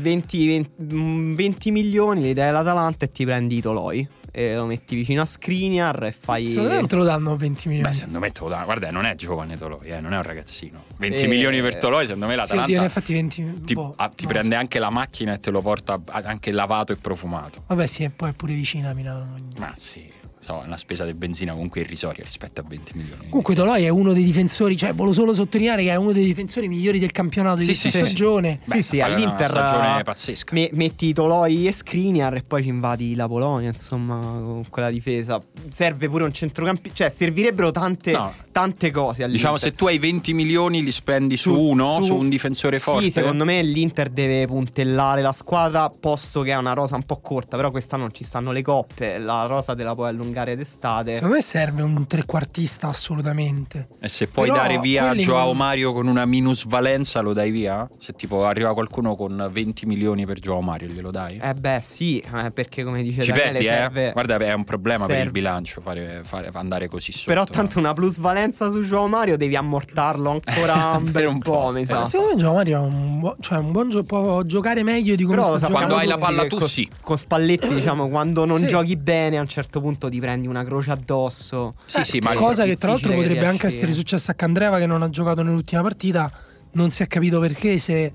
venti, venti, venti milioni, li dai all'Atalanta e ti prendi i Toloi e lo metti vicino a Skriniar e fai. Secondo me non te lo danno venti milioni. Beh, secondo me te lo danno. Guarda, non è giovane Toloi, eh, non è un ragazzino. venti e... milioni per Toloi, secondo me l'Atalanta. Sì, infatti venti ti, boh, a, ti no, prende so. anche la macchina e te lo porta anche lavato e profumato. Vabbè, sì, e poi è pure vicina a Milano. Ma sì. So, la spesa del benzina comunque è irrisoria rispetto a venti milioni. Comunque Toloi è uno dei difensori, cioè volevo solo sottolineare che è uno dei difensori migliori del campionato di sì, questa sì, stagione. Sì, Beh, sì, all'Inter una stagione pazzesca. Me- metti Toloi e Skriniar e poi ci invadi la Polonia, insomma, con quella difesa. Serve pure un centrocampista, cioè servirebbero tante no. tante cose all'Inter. Diciamo, se tu hai venti milioni li spendi su, su uno, su, su un difensore forte. Sì, secondo me l'Inter deve puntellare la squadra, posto che è una rosa un po' corta, però quest'anno non ci stanno le coppe, la rosa te la puoi allungare d'estate. Secondo me serve un trequartista assolutamente. E se puoi Però dare via João Mário con una minusvalenza lo dai via? Se tipo arriva qualcuno con venti milioni per João Mário glielo dai? Eh beh sì, perché come dice Ci Daniele, perdi, serve... eh? Guarda, è un problema serve. per il bilancio fare, fare andare così sotto. Però tanto una plusvalenza su João Mário devi ammortarlo ancora un bel un po', po' mi sa. Eh, secondo me João Mário è un buon, cioè un buon gio- può giocare meglio di come sta giocando. Quando hai la palla tu con, sì. Con Spalletti diciamo quando non sì. giochi bene a un certo punto ti prendi una croce addosso. Sì, eh, sì, ma cosa che tra l'altro potrebbe anche essere successa a Candreva, che non ha giocato nell'ultima partita, non si è capito perché, se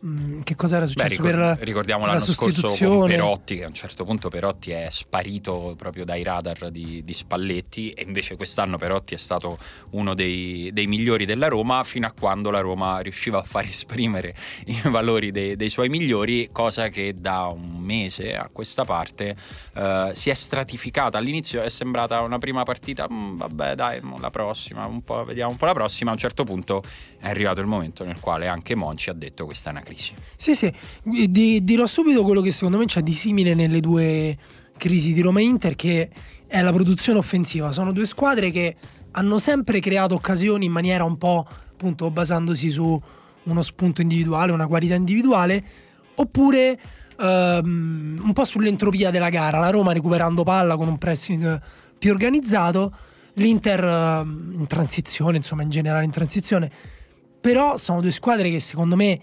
mh, che cosa era successo. Beh, ricordiamo per ricordiamo l'anno scorso con Perotti, che a un certo punto Perotti è sparito proprio dai radar di, di Spalletti, e invece quest'anno Perotti è stato uno dei, dei migliori della Roma, fino a quando la Roma riusciva a far esprimere i valori dei, dei suoi migliori, cosa che da un mese a questa parte uh, si è stratificata. All'inizio è sembrata una prima partita, mh, vabbè dai, la prossima, un po', vediamo un po' la prossima. A un certo punto è arrivato il momento nel quale anche Monchi ha detto questa è una crisi. Sì, sì, di, dirò subito quello che secondo me c'è di simile nelle due crisi di Roma e Inter, che è la produzione offensiva. Sono due squadre che hanno sempre creato occasioni in maniera un po', appunto, basandosi su uno spunto individuale, una qualità individuale, oppure ehm, un po' sull'entropia della gara, la Roma recuperando palla con un pressing più organizzato, l'Inter ehm, in transizione, insomma in generale in transizione. Però sono due squadre che secondo me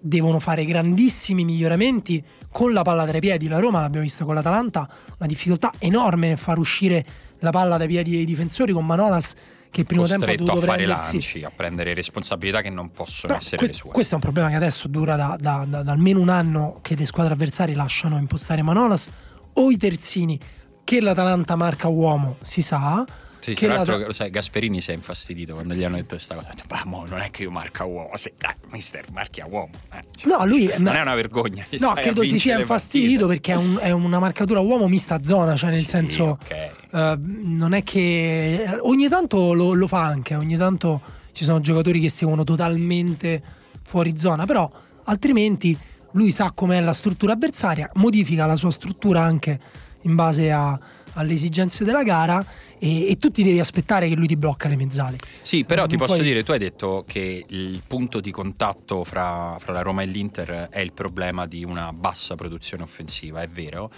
devono fare grandissimi miglioramenti con la palla tra i piedi. La Roma, l'abbiamo vista con l'Atalanta, una difficoltà enorme nel far uscire la palla dai piedi dei difensori, con Manolas che il primo tempo ha dovuto a fare prendersi... lanci, a prendere responsabilità che non possono Però essere que- le sue. Questo è un problema che adesso dura da, da, da, da almeno un anno, che le squadre avversarie lasciano impostare Manolas o i terzini, che l'Atalanta marca uomo, si sa. Sì, che tra l'altro la... lo sai, Gasperini si è infastidito quando gli hanno detto questa cosa. Ha detto, bah, mo, non è che io marca uomo, se, dai, mister marchi a uomo. Eh, cioè, no, lui non è una vergogna. No, credo si sia infastidito perché è, un, è una marcatura uomo mista zona, cioè nel sì, senso, okay. uh, non è che ogni tanto lo, lo fa anche, ogni tanto ci sono giocatori che seguono totalmente fuori zona, però altrimenti lui sa com'è la struttura avversaria, modifica la sua struttura anche in base a alle esigenze della gara, e, e tu ti devi aspettare che lui ti blocca le mezzali. Sì, però non ti posso poi... dire, tu hai detto che il punto di contatto fra, fra la Roma e l'Inter è il problema di una bassa produzione offensiva, è vero.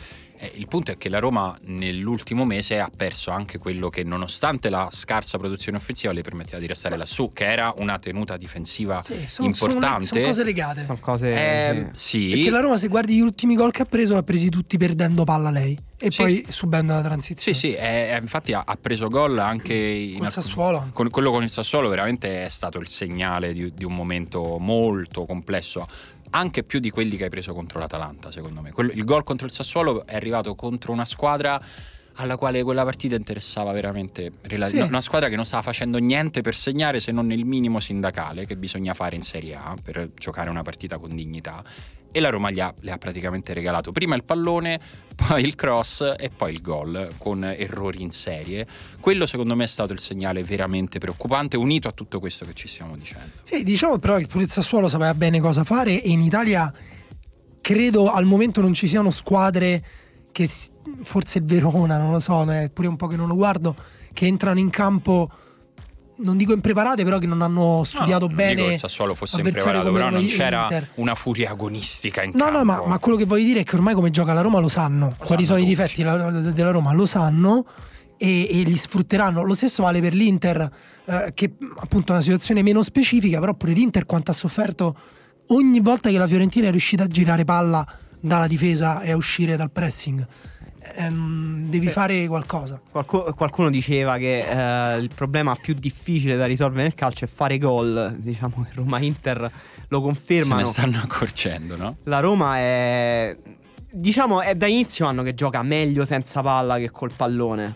Il punto è che la Roma nell'ultimo mese ha perso anche quello che, nonostante la scarsa produzione offensiva, le permetteva di restare lassù, che era una tenuta difensiva sì, sono, importante. Sono, sono cose legate. Sono cose eh, sì. Perché la Roma, se guardi gli ultimi gol che ha preso, l'ha presi tutti perdendo palla lei e sì. poi subendo la transizione. Sì, sì, è, infatti ha, ha preso gol anche in con il Sassuolo. Con, quello con il Sassuolo veramente è stato il segnale di, di un momento molto complesso. Anche più di quelli che hai preso contro l'Atalanta, secondo me. Quello, il gol contro il Sassuolo è arrivato contro una squadra alla quale quella partita interessava veramente rela- sì. una squadra che non stava facendo niente per segnare, se non il minimo sindacale che bisogna fare in Serie A per giocare una partita con dignità, e la Roma gli ha, le ha praticamente regalato prima il pallone, poi il cross e poi il gol con errori in serie. Quello secondo me è stato il segnale veramente preoccupante, unito a tutto questo che ci stiamo dicendo. Sì, diciamo però che il Sassuolo sapeva bene cosa fare, e in Italia credo al momento non ci siano squadre che forse il Verona, non lo so, è pure un po' che non lo guardo, che entrano in campo, non dico impreparate, però che non hanno studiato no, no, non bene. Non dico che il Sassuolo fosse impreparato, però non c'era l'Inter. Una furia agonistica in no, campo. No, no, ma, ma quello che voglio dire è che ormai come gioca la Roma lo sanno, lo quali sanno sono tutti. I difetti della Roma lo sanno e, e li sfrutteranno. Lo stesso vale per l'Inter, eh, che appunto è una situazione meno specifica, però pure l'Inter quanto ha sofferto ogni volta che la Fiorentina è riuscita a girare palla dalla difesa e a uscire dal pressing. Um, devi eh, fare qualcosa. Qualcuno, qualcuno diceva che eh, il problema più difficile da risolvere nel calcio è fare gol. Diciamo che Roma Inter lo confermano. Se ne stanno accorgendo, no? La Roma è, diciamo, è da inizio anno che gioca meglio senza palla che col pallone.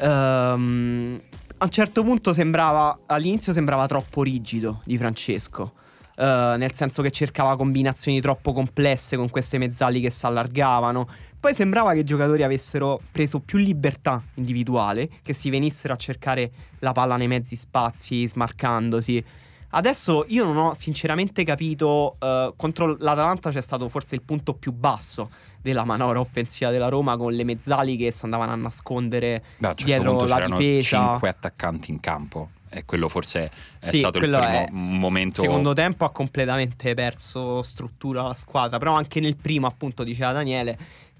Um, a un certo punto sembrava, all'inizio sembrava troppo rigido Di Francesco. Uh, nel senso che cercava combinazioni troppo complesse con queste mezzali che si allargavano. Poi sembrava che i giocatori avessero preso più libertà individuale, che si venissero a cercare la palla nei mezzi spazi smarcandosi. Adesso io non ho sinceramente capito, uh, contro l'Atalanta c'è stato forse il punto più basso della manovra offensiva della Roma, con le mezzali che si andavano a nascondere Beh, a certo dietro la difesa. Cinque attaccanti in campo. E quello forse è sì, stato il primo è. momento. Il secondo tempo ha completamente perso struttura la squadra. Però anche nel primo, appunto, diceva Daniele,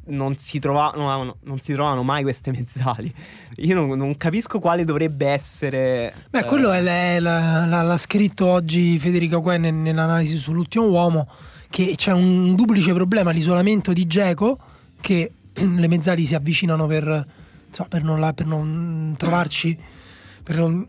non si trovavano, non si trovavano mai queste mezzali. Io non, non capisco quale dovrebbe essere. Beh, eh... quello è la, la, l'ha scritto oggi Federico Higuain nell'analisi sull'ultimo uomo, che c'è un duplice problema: l'isolamento di Dzeko, che le mezzali si avvicinano per, insomma, per, non, la, per non trovarci, per non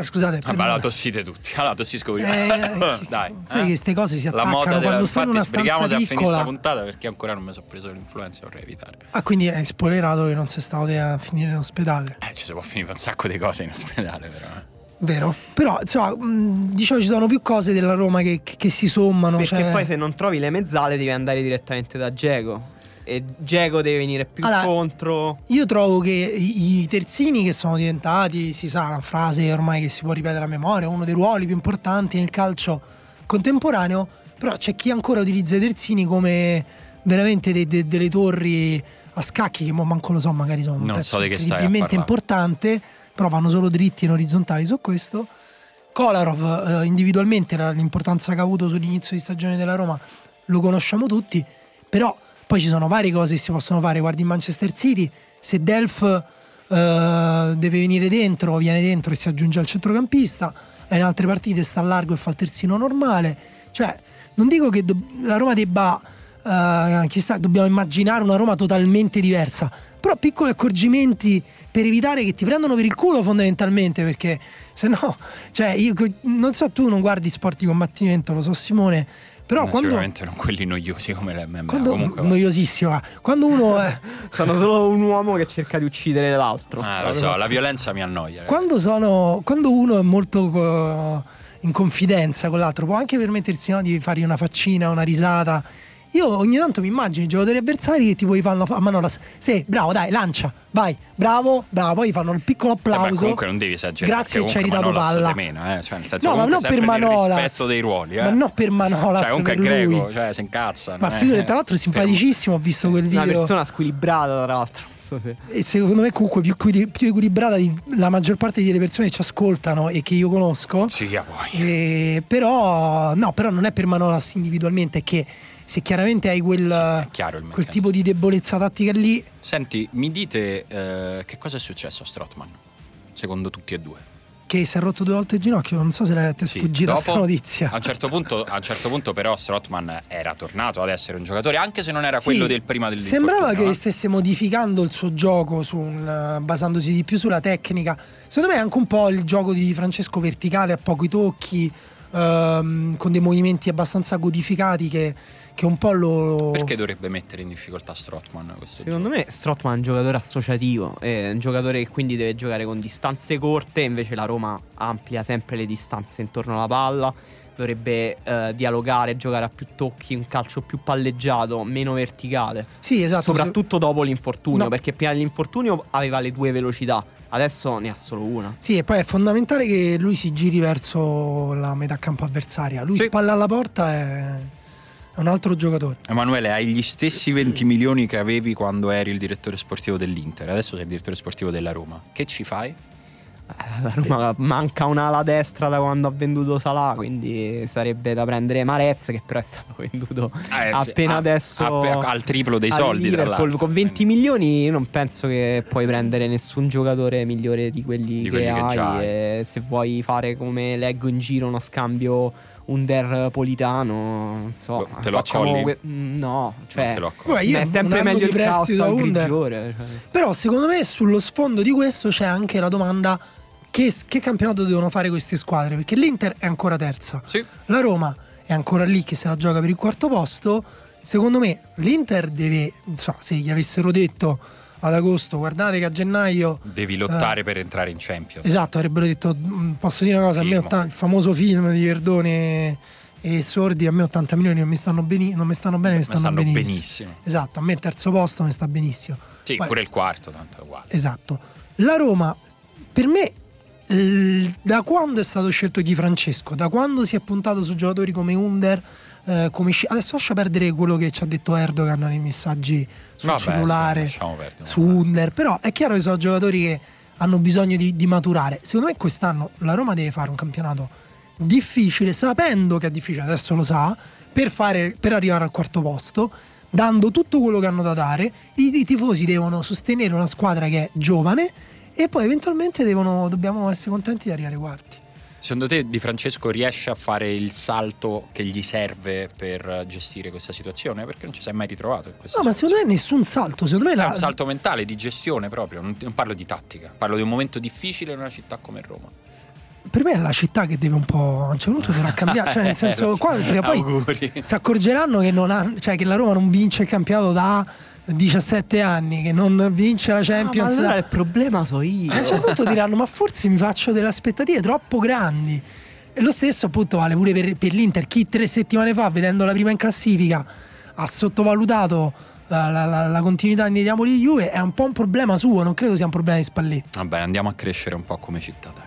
scusate, ah, ma la tossite tutti, la tossisco prima. Eh, Dai, sai eh? che queste cose si attaccano la moda quando della... stanno in una stanza piccola. La puntata, perché ancora non mi sono preso l'influenza, vorrei evitare. Ah, quindi hai spoilerato che non sei stato a finire in ospedale. Eh, ci si può finire un sacco di cose in ospedale, però. Eh. Vero, però insomma, diciamo ci sono più cose della Roma che, che si sommano. Perché cioè... poi se non trovi le mezzale devi andare direttamente da Dzeko. E Dzeko deve venire più allora, contro. Io trovo che i, i terzini, che sono diventati, si sa, una frase ormai che si può ripetere a memoria, uno dei ruoli più importanti nel calcio contemporaneo, però c'è chi ancora utilizza i terzini come veramente de, de, delle torri a scacchi, che mo manco lo so, magari sono un pezzo incredibilmente importante, però vanno solo dritti e orizzontali su questo. Kolarov eh, individualmente, l'importanza che ha avuto sull'inizio di stagione della Roma lo conosciamo tutti, però poi ci sono varie cose che si possono fare. Guardi in Manchester City, se Delf eh, deve venire dentro, viene dentro e si aggiunge al centrocampista, e in altre partite sta largo e fa il terzino normale. Cioè, non dico che do- la Roma debba eh, chissà, dobbiamo immaginare una Roma totalmente diversa, però piccoli accorgimenti per evitare che ti prendano per il culo, fondamentalmente, perché se no, cioè, io non so, tu non guardi sport di combattimento, lo so Simone, però no, quando sicuramente non quelli noiosi come l'emme emme a, quando, comunque noiosissima quando uno è... sono solo un uomo che cerca di uccidere l'altro, ah, lo so, la violenza mi annoia quando, sono, quando uno è molto uh, in confidenza con l'altro, può anche permettersi, no, di fargli una faccina, una risata. Io ogni tanto mi immagino i giocatori avversari che tipo gli fanno a mano la... Sì, bravo, dai, lancia, vai, bravo, bravo. Poi gli fanno il piccolo applauso. Eh, ma comunque non devi esagerare. Grazie che ci hai ridato palla. Meno, eh? Cioè, nel senso, no, ma non per Manolas. Rispetto dei ruoli, eh? Ma non per Manolas. Cioè, comunque è greco, cioè, si incazza. Ma figlio, tra l'altro, è simpaticissimo. Ho visto quel video. Una persona squilibrata, tra l'altro. So se... E secondo me, comunque, più, più equilibrata di la maggior parte delle persone che ci ascoltano e che io conosco. Sì, a voi. E... Però, no, però non è per Manolas individualmente, è che se chiaramente hai quel, sì, quel tipo di debolezza tattica lì. Senti, mi dite eh, che cosa è successo a Strotman, secondo tutti e due? Che si è rotto due volte il ginocchio, non so se l'avete sì, sfuggita dopo, sta notizia. A un certo punto, a un certo punto però Strotman era tornato ad essere un giocatore, anche se non era sì, quello del prima del sembrava che no? stesse modificando il suo gioco su un, basandosi di più sulla tecnica. Secondo me è anche un po' il gioco di Francesco verticale a pochi tocchi, ehm, con dei movimenti abbastanza codificati che che un po' lo... Perché dovrebbe mettere in difficoltà Strotman questo Secondo gioco? me Strotman è un giocatore associativo, è un giocatore che quindi deve giocare con distanze corte, invece la Roma amplia sempre le distanze intorno alla palla, dovrebbe eh, dialogare, giocare a più tocchi, un calcio più palleggiato, meno verticale. Sì, esatto. Soprattutto se... dopo l'infortunio, no. perché prima dell'infortunio aveva le due velocità, adesso ne ha solo una. Sì, e poi è fondamentale che lui si giri verso la metà campo avversaria, lui sì. spalla alla porta e... è un altro giocatore. Emanuele, hai gli stessi venti milioni che avevi quando eri il direttore sportivo dell'Inter, adesso sei il direttore sportivo della Roma, che ci fai? La Roma manca un'ala destra da quando ha venduto Salah, quindi sarebbe da prendere Marez, che però è stato venduto eh, appena a, adesso a, al triplo dei soldi, tra l'altro. Con venti milioni io non penso che puoi prendere nessun giocatore migliore di quelli, di quelli che, che hai, hai. E se vuoi fare, come leggo in giro, uno scambio Under Politano, non so, te lo accolli? Que- no, cioè lo Beh, io è sempre meglio il caos al grigiore, cioè. Però secondo me sullo sfondo di questo c'è anche la domanda: che, che campionato devono fare queste squadre? Perché l'Inter è ancora terza, sì. La Roma è ancora lì che se la gioca per il quarto posto. Secondo me l'Inter deve, insomma, se gli avessero detto ad agosto, guardate che a gennaio devi lottare eh, per entrare in Champions. Esatto, avrebbero detto, posso dire una cosa, film. A me otta- il famoso film di Verdone e Sordi, a me ottanta milioni non mi stanno, beni- non mi stanno bene, mi stanno, stanno benissimo. benissimo. Esatto, a me il terzo posto mi sta benissimo. Sì, poi, pure il quarto, tanto è uguale. Esatto. La Roma, per me, l- da quando è stato scelto Di Francesco, da quando si è puntato su giocatori come Under, eh, come sci- adesso lascia perdere quello che ci ha detto Erdogan nei messaggi sul Vabbè, cellulare, sì, perdere, su Under, però è chiaro che sono giocatori che hanno bisogno di, di maturare. Secondo me quest'anno la Roma deve fare un campionato difficile, sapendo che è difficile, adesso lo sa, per, fare, per arrivare al quarto posto, dando tutto quello che hanno da dare. I, i tifosi devono sostenere una squadra che è giovane e poi eventualmente devono, dobbiamo essere contenti di arrivare ai quarti. Secondo te Di Francesco riesce a fare il salto che gli serve per gestire questa situazione? Perché non ci sei mai ritrovato in questa No, situazione. Ma secondo me nessun salto. Secondo me è la... un salto mentale, di gestione proprio. Non parlo di tattica, parlo di un momento difficile in una città come Roma. Per me è la città che deve un po', a un certo punto dovrà cambiare, cioè nel senso qua, perché poi si accorgeranno che non ha, cioè che la Roma non vince il campionato da diciassette anni, che non vince la Champions. Ah, ma allora da... il problema so io. A un certo punto diranno, ma forse mi faccio delle aspettative troppo grandi. E lo stesso appunto vale pure per, per l'Inter. Chi tre settimane fa, vedendo la prima in classifica, ha sottovalutato La, la, la, la continuità di Napoli e Juve, è un po' un problema suo, non credo sia un problema di Spalletti. Vabbè, andiamo a crescere un po' come città, dai.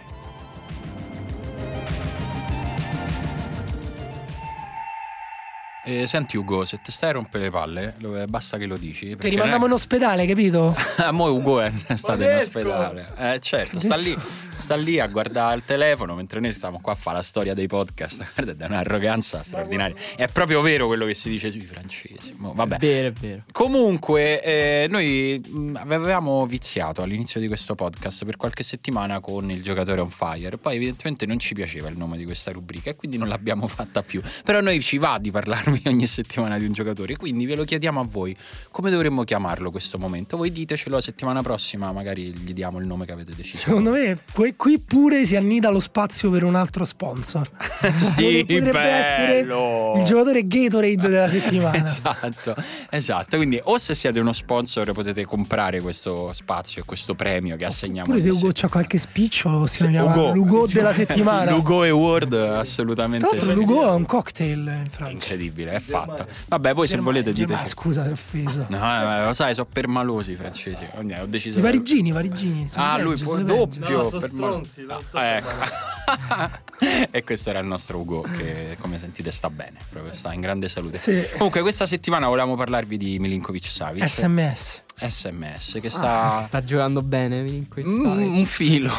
Eh, senti Ugo, se ti stai a rompere le palle basta che lo dici. Ti rimandiamo in ospedale, capito? A mo' Ugo è stato in ospedale. Eh certo, sta lì, sta lì a guardare il telefono mentre noi stiamo qua a fare la storia dei podcast. Guarda, è un'arroganza straordinaria. È proprio vero quello che si dice sui francesi. Mo, vabbè. È vero, è vero. Comunque eh, noi avevamo viziato all'inizio di questo podcast per qualche settimana con il giocatore on fire. Poi evidentemente non ci piaceva il nome di questa rubrica e quindi non l'abbiamo fatta più. Però noi ci va di parlare ogni settimana di un giocatore, quindi ve lo chiediamo a voi: come dovremmo chiamarlo questo momento? Voi ditecelo la settimana prossima, magari gli diamo il nome che avete deciso. Secondo me qui pure si annida lo spazio per un altro sponsor. Sì, potrebbe bello. Essere il giocatore Gatorade della settimana. Esatto, esatto. Quindi o se siete uno sponsor potete comprare questo spazio e questo premio che assegniamo. Pure se Ugo c'ha qualche spiccio si chiama Ugo, Lugo della settimana. Lugo Award, assolutamente. Tra l'altro Lugo è un cocktail in Francia, incredibile. È fatto. Vabbè, voi Germania, se volete dite. Ma scusa, ti ho offeso. No, no, lo sai, sono permalosi i francesi. Ho deciso. I parigini, i parigini. Ah, peggio, lui può doppio. No, sono stronzi, non so ah, ecco. E questo era il nostro Ugo, che come sentite sta bene, proprio sta in grande salute. Sì. Comunque questa settimana volevamo parlarvi di Milinkovic-Savic. S M S. S M S che sta ah, sta giocando bene mm, un filo.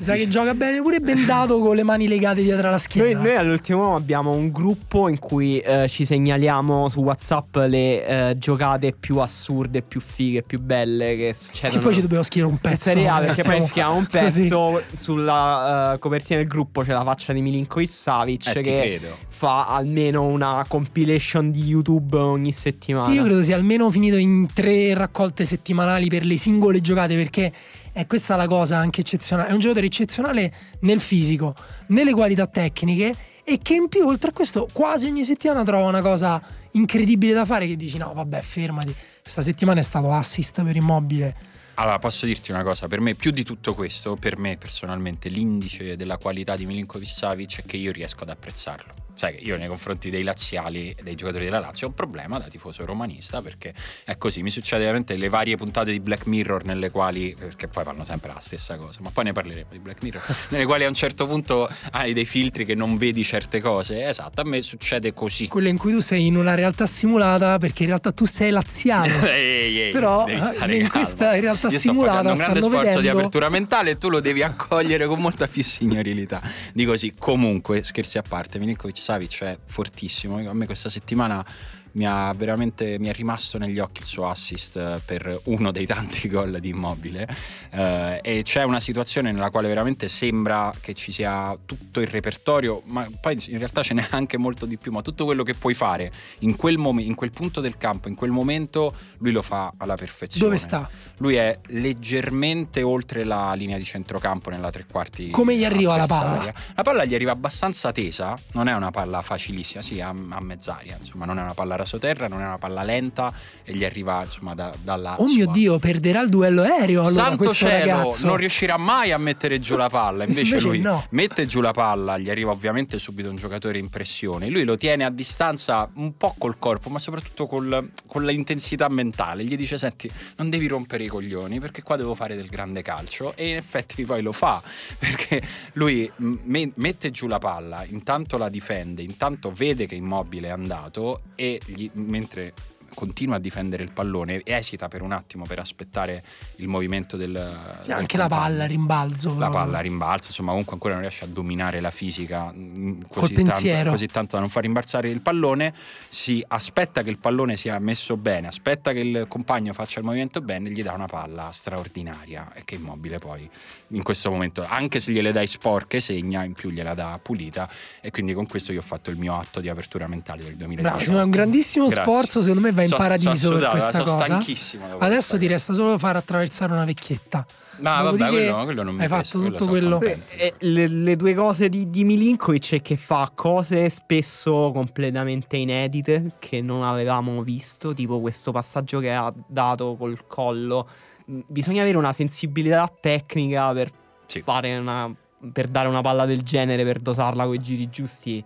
Sa che gioca bene pure bendato con le mani legate dietro la schiena. Noi, noi all'ultimo abbiamo un gruppo in cui eh, ci segnaliamo su WhatsApp le eh, giocate più assurde, più fighe, più belle che succedono. E poi ci dobbiamo scrivere un pezzo Serie A, perché siamo... poi scriviamo un pezzo sì. Sulla uh, copertina del gruppo c'è la faccia di Milinkovic-Savic eh, che fa almeno una compilation di YouTube ogni settimana. Sì, io credo sia almeno finito in tre raccolte settimanali per le singole giocate, perché è questa la cosa anche eccezionale. È un giocatore eccezionale nel fisico, nelle qualità tecniche, e che in più oltre a questo quasi ogni settimana trova una cosa incredibile da fare che dici no vabbè fermati. Questa settimana è stato l'assist per Immobile Allora, posso dirti una cosa, per me più di tutto questo, per me personalmente l'indice della qualità di Milinkovic-Savic è che io riesco ad apprezzarlo. Sai che io nei confronti dei laziali, dei giocatori della Lazio, ho un problema da tifoso romanista, perché è così, mi succede veramente le varie puntate di Black Mirror nelle quali, perché poi fanno sempre la stessa cosa, ma poi ne parleremo di Black Mirror, nelle quali a un certo punto hai dei filtri che non vedi certe cose. Esatto, a me succede così. Quella in cui tu sei in una realtà simulata, perché in realtà tu sei laziano. Ehi, ehi, però in questa in realtà io simulata sto facendo un grande sforzo vedendo... di apertura mentale, e tu lo devi accogliere con molta più signorilità. Dico sì, comunque scherzi a parte, Milinkovic Savic è fortissimo. A me questa settimana mi ha veramente mi è rimasto negli occhi il suo assist per uno dei tanti gol di Immobile, eh, e c'è una situazione nella quale veramente sembra che ci sia tutto il repertorio, ma poi in realtà ce n'è anche molto di più, ma tutto quello che puoi fare in quel momento, in quel punto del campo, in quel momento, lui lo fa alla perfezione. Dove sta? Lui è leggermente oltre la linea di centrocampo nella tre quarti. Come gli arriva la palla? La palla gli arriva abbastanza tesa, non è una palla facilissima, sì, a, a mezz'aria, insomma, non è una palla sotterra, non è una palla lenta, e gli arriva insomma da, dalla. Oh mio Dio, perderà il duello aereo allora, santo questo cielo, ragazzo non riuscirà mai a mettere giù la palla, invece, invece lui no. Mette giù la palla, gli arriva ovviamente subito un giocatore in pressione, lui lo tiene a distanza un po' col corpo, ma soprattutto col, con l'intensità mentale, gli dice senti non devi rompere i coglioni perché qua devo fare del grande calcio, e in effetti poi lo fa, perché lui me- mette giù la palla, intanto la difende, intanto vede che Immobile è andato e Gli, mentre continua a difendere il pallone esita per un attimo per aspettare il movimento del, sì, del anche compagno. La palla rimbalzo la no? palla rimbalzo insomma, comunque ancora non riesce a dominare la fisica così tanto, così tanto da non far rimbalzare il pallone. Si aspetta che il pallone sia messo bene, aspetta che il compagno faccia il movimento bene, gli dà una palla straordinaria, e che Immobile poi in questo momento, anche se gliele dai sporche, segna, in più gliela dà pulita, e quindi con questo io ho fatto il mio atto di apertura mentale del duemiladiciotto. Bravo, è un grandissimo Grazie. sforzo, secondo me va in so, paradiso so, per questa so cosa. Adesso ti resta solo far attraversare una vecchietta. No, vabbè, quello, quello non mi hai penso, fatto tutto quello, quello... Sì, le, le due cose di, di Milinkovic è che fa cose spesso completamente inedite che non avevamo visto, tipo questo passaggio che ha dato col collo. Bisogna avere una sensibilità tecnica per sì. fare una, per dare una palla del genere, per dosarla con i giri giusti,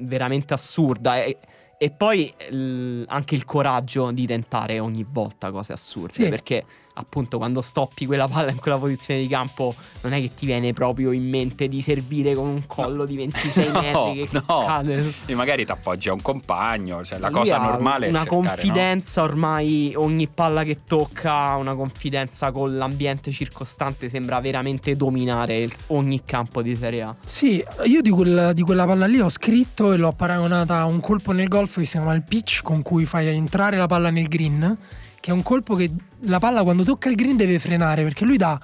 veramente assurda. E, e poi l, anche il coraggio di tentare ogni volta cose assurde, sì. perché appunto quando stoppi quella palla in quella posizione di campo non è che ti viene proprio in mente di servire con un collo no. di ventisei no, metri che no. cade. E magari ti appoggi a un compagno, cioè la lui cosa normale è una cercare, confidenza no? ormai ogni palla che tocca, una confidenza con l'ambiente circostante, sembra veramente dominare ogni campo di Serie A. Sì, io di, quel, di quella palla lì ho scritto e l'ho paragonata a un colpo nel golf che si chiama il pitch, con cui fai entrare la palla nel green, che è un colpo che la palla quando tocca il green deve frenare, perché lui dà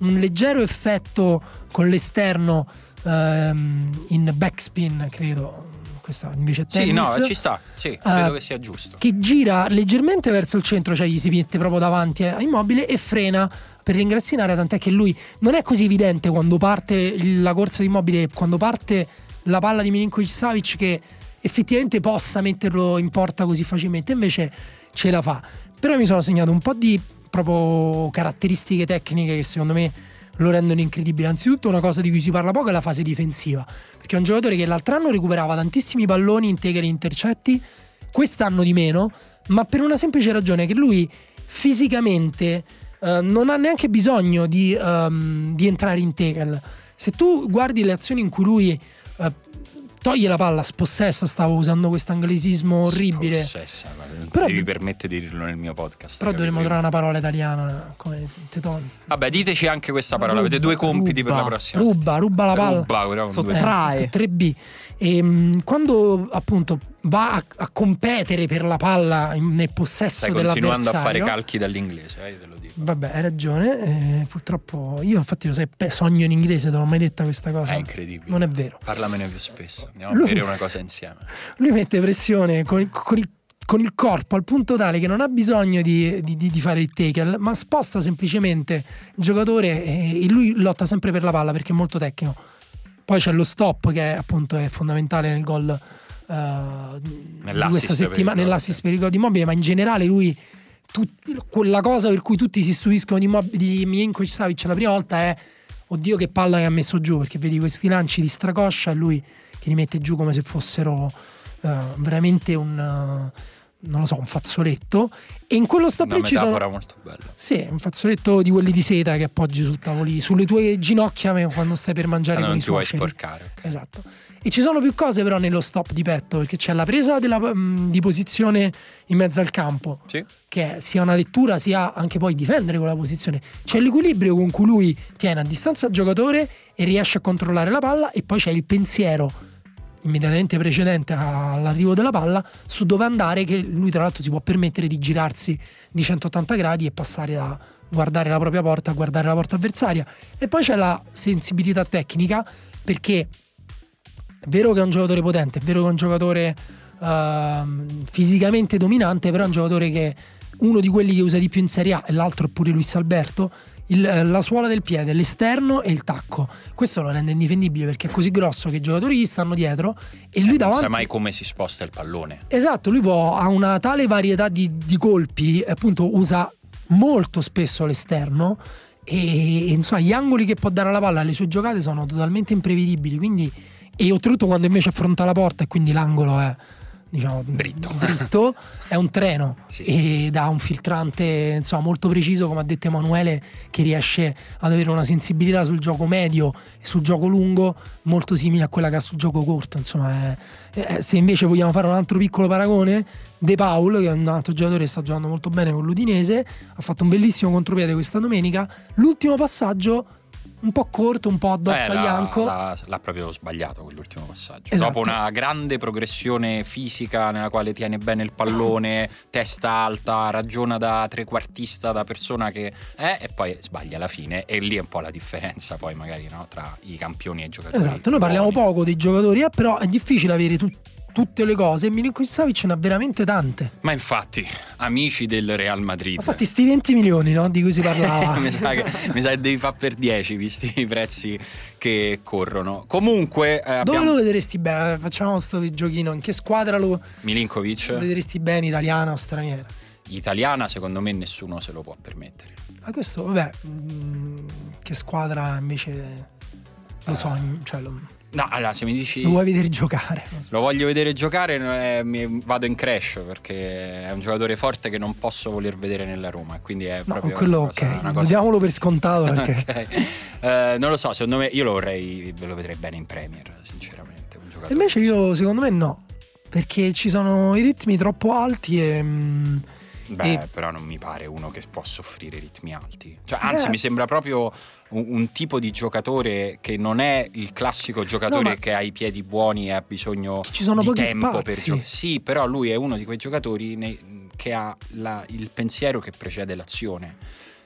un leggero effetto con l'esterno ehm, in backspin, credo, questa invece tennis, sì, no, ci sta, sì, credo uh, che sia giusto, che gira leggermente verso il centro, cioè gli si mette proprio davanti a Immobile e frena per ringrazzinare, tant'è che lui non è così evidente quando parte la corsa di Immobile, quando parte la palla di Milinkovic-Savic, che effettivamente possa metterlo in porta così facilmente, invece ce la fa. Però mi sono segnato un po' di proprio caratteristiche tecniche che secondo me lo rendono incredibile. Anzitutto una cosa di cui si parla poco è la fase difensiva, perché è un giocatore che l'altro anno recuperava tantissimi palloni integri e intercetti, quest'anno di meno, ma per una semplice ragione che lui fisicamente eh, non ha neanche bisogno di, um, di entrare in tackle. Se tu guardi le azioni in cui lui... Eh, toglie la palla, spossessa, stavo usando questo anglicismo orribile. Spossessa, non però mi permette di dirlo nel mio podcast. Però dovremmo trovare una parola italiana come tetoni. Vabbè, diteci anche questa parola, ruba, avete due compiti ruba, per la prossima. Ruba, ruba la palla. Ruba, però, sottrae. tre B. E, mh, quando appunto va a, a competere per la palla in, nel possesso Stai dell'avversario. Stai continuando a fare calchi dall'inglese, eh, io te lo dico. Vabbè, hai ragione, eh, purtroppo io infatti lo sai, sogno in inglese, te l'ho mai detta questa cosa. È incredibile. Non è vero. Parlamene più spesso. Andiamo lui, a vedere una cosa insieme. Lui mette pressione con il, con, il, con il corpo al punto tale che non ha bisogno di, di, di fare il tackle, ma sposta semplicemente il giocatore, e lui lotta sempre per la palla perché è molto tecnico. Poi c'è lo stop, che è, appunto è fondamentale nel gol uh, di questa settimana, nell'assist per il gol di Immobile, ma in generale lui tut- quella cosa per cui tutti si stupiscono di, Mob- di Milinkovic-Savic la prima volta è: oddio che palla che ha messo giù, perché vedi questi lanci di stracoscia e lui che li mette giù come se fossero uh, veramente un uh, non lo so, un fazzoletto. E in quello stop lì ci sono una metafora molto bella. Sì, un fazzoletto di quelli di seta che appoggi sul tavolino, sulle tue ginocchia quando stai per mangiare, no, con non i ti suoceri. Vuoi sporcare, okay. Esatto. E ci sono più cose però nello stop di petto, perché c'è la presa della, mh, di posizione in mezzo al campo, sì, che è sia una lettura sia anche poi difendere quella posizione. C'è l'equilibrio con cui lui tiene a distanza il giocatore e riesce a controllare la palla, e poi c'è il pensiero immediatamente precedente all'arrivo della palla su dove andare, che lui tra l'altro si può permettere di girarsi di centottanta gradi e passare da guardare la propria porta a guardare la porta avversaria. E poi c'è la sensibilità tecnica, perché è vero che è un giocatore potente, è vero che è un giocatore uh, fisicamente dominante, però è un giocatore che uno di quelli che usa di più in Serie A, e l'altro è pure Luis Alberto, il, la suola del piede, l'esterno e il tacco. Questo lo rende indifendibile, perché è così grosso che i giocatori gli stanno dietro e lui eh, davanti non sa mai come si sposta il pallone. Esatto, lui può, ha una tale varietà di, di colpi, appunto usa molto spesso l'esterno e, e insomma gli angoli che può dare alla palla, le sue giocate sono totalmente imprevedibili, quindi, e oltretutto quando invece affronta la porta e quindi l'angolo è diciamo dritto, dritto è un treno, sì, sì, ed ha un filtrante insomma molto preciso, come ha detto Emanuele, che riesce ad avere una sensibilità sul gioco medio e sul gioco lungo molto simile a quella che ha sul gioco corto. Insomma è, è, se invece vogliamo fare un altro piccolo paragone, De Paul, che è un altro giocatore che sta giocando molto bene con l'Udinese, ha fatto un bellissimo contropiede questa domenica, l'ultimo passaggio un po' corto, un po' addosso eh, a Ianco. L'ha, l'ha proprio sbagliato quell'ultimo passaggio. Esatto. Dopo una grande progressione fisica nella quale tiene bene il pallone, testa alta, ragiona da trequartista, da persona che è, e poi sbaglia alla fine. E lì è un po' la differenza poi magari, no, tra i campioni e i giocatori. Esatto, noi parliamo buoni. poco dei giocatori, eh, però è difficile avere tutti tutte le cose, e Milinkovic-Savic ne ha veramente tante. Ma infatti, amici del Real Madrid, infatti sti venti milioni, no, di cui si parlava mi sa che mi sa che devi far per dieci, visti i prezzi che corrono. Comunque eh, abbiamo... dove lo vedresti bene? Facciamo sto giochino: in che squadra lo Milinkovic lo vedresti bene, italiana o straniera? Italiana secondo me nessuno se lo può permettere. A questo vabbè, mh, che squadra invece lo eh. so, cioè lo... No, allora se mi dici lo vuoi vedere giocare, lo voglio vedere giocare, eh, mi vado in crash, perché è un giocatore forte che non posso voler vedere nella Roma, quindi è no, proprio quello, una cosa, ok, una cosa... diamolo per scontato perché okay. eh, non lo so, secondo me io lo vorrei, lo vedrei bene in Premier sinceramente, un giocatore. Invece io secondo me no, perché ci sono i ritmi troppo alti e mh, beh e... però non mi pare uno che può soffrire ritmi alti, cioè anzi eh. mi sembra proprio un, un tipo di giocatore che non è il classico giocatore no, che ha i piedi buoni e ha bisogno ci sono di pochi tempo spazi. Per giocare. Sì, però lui è uno di quei giocatori nei, che ha la, il pensiero che precede l'azione.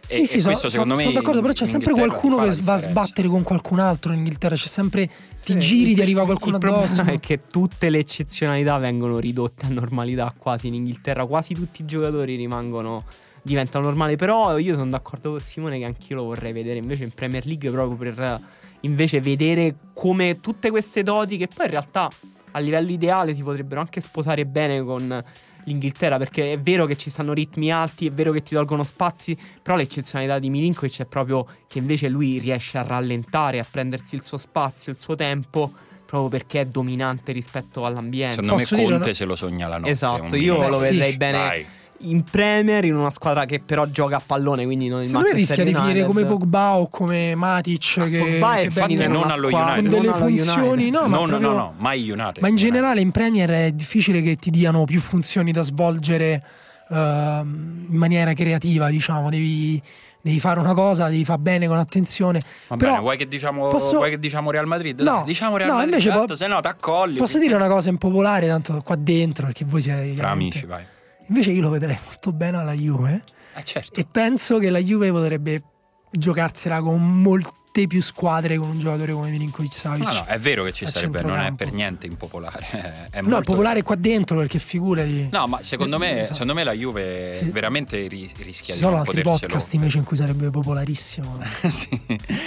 Sì, e, sì, e questo so, secondo so, me sono d'accordo, però c'è sempre qualcuno che va a sbattere con qualcun altro in Inghilterra, c'è sempre sì, ti giri, il, ti arriva qualcuno il addosso. È che tutte le eccezionalità vengono ridotte a normalità quasi in Inghilterra, quasi tutti i giocatori rimangono diventano normali. Però io sono d'accordo con Simone che anch'io lo vorrei vedere invece in Premier League, proprio per invece vedere come tutte queste doti che poi in realtà a livello ideale si potrebbero anche sposare bene con l'Inghilterra, perché è vero che ci stanno ritmi alti, è vero che ti tolgono spazi, però l'eccezionalità di Milinkovic è proprio che invece lui riesce a rallentare, a prendersi il suo spazio, il suo tempo, proprio perché è dominante rispetto all'ambiente. Secondo Posso me Conte no? se lo sogna la notte. Esatto, io eh, lo vedrei sì. bene Dai. in Premier, in una squadra che però gioca a pallone, quindi non il Manchester United. Secondo me rischia di finire come Pogba o come Matic, ah, che Pogba è infatti non, non allo squadra, United, con delle funzioni, no, no, ma no, proprio... no, no, mai United. Ma in United. generale in Premier è difficile che ti diano più funzioni da svolgere uh, in maniera creativa, diciamo, devi devi fare una cosa, devi far bene con attenzione. Va però bene, vuoi che diciamo posso... vuoi che diciamo Real Madrid? No, diciamo Real no, Madrid, invece tanto, po- se no t'accolli. Posso dire una cosa impopolare, tanto qua dentro, perché voi siete fra amici, vai. Invece io lo vedrei molto bene alla Juve, eh, certo. E penso che la Juve potrebbe giocarsela con molte molte più squadre con un giocatore come Milinkovic Savic. No, no, è vero che ci sarebbe, non è per niente impopolare. È molto... No, è popolare qua dentro, perché figurati. No, ma secondo me, esatto. secondo me la Juve sì. veramente ri- rischia sì, di non poterselo. Sono altri podcast invece in cui sarebbe popolarissimo. sì.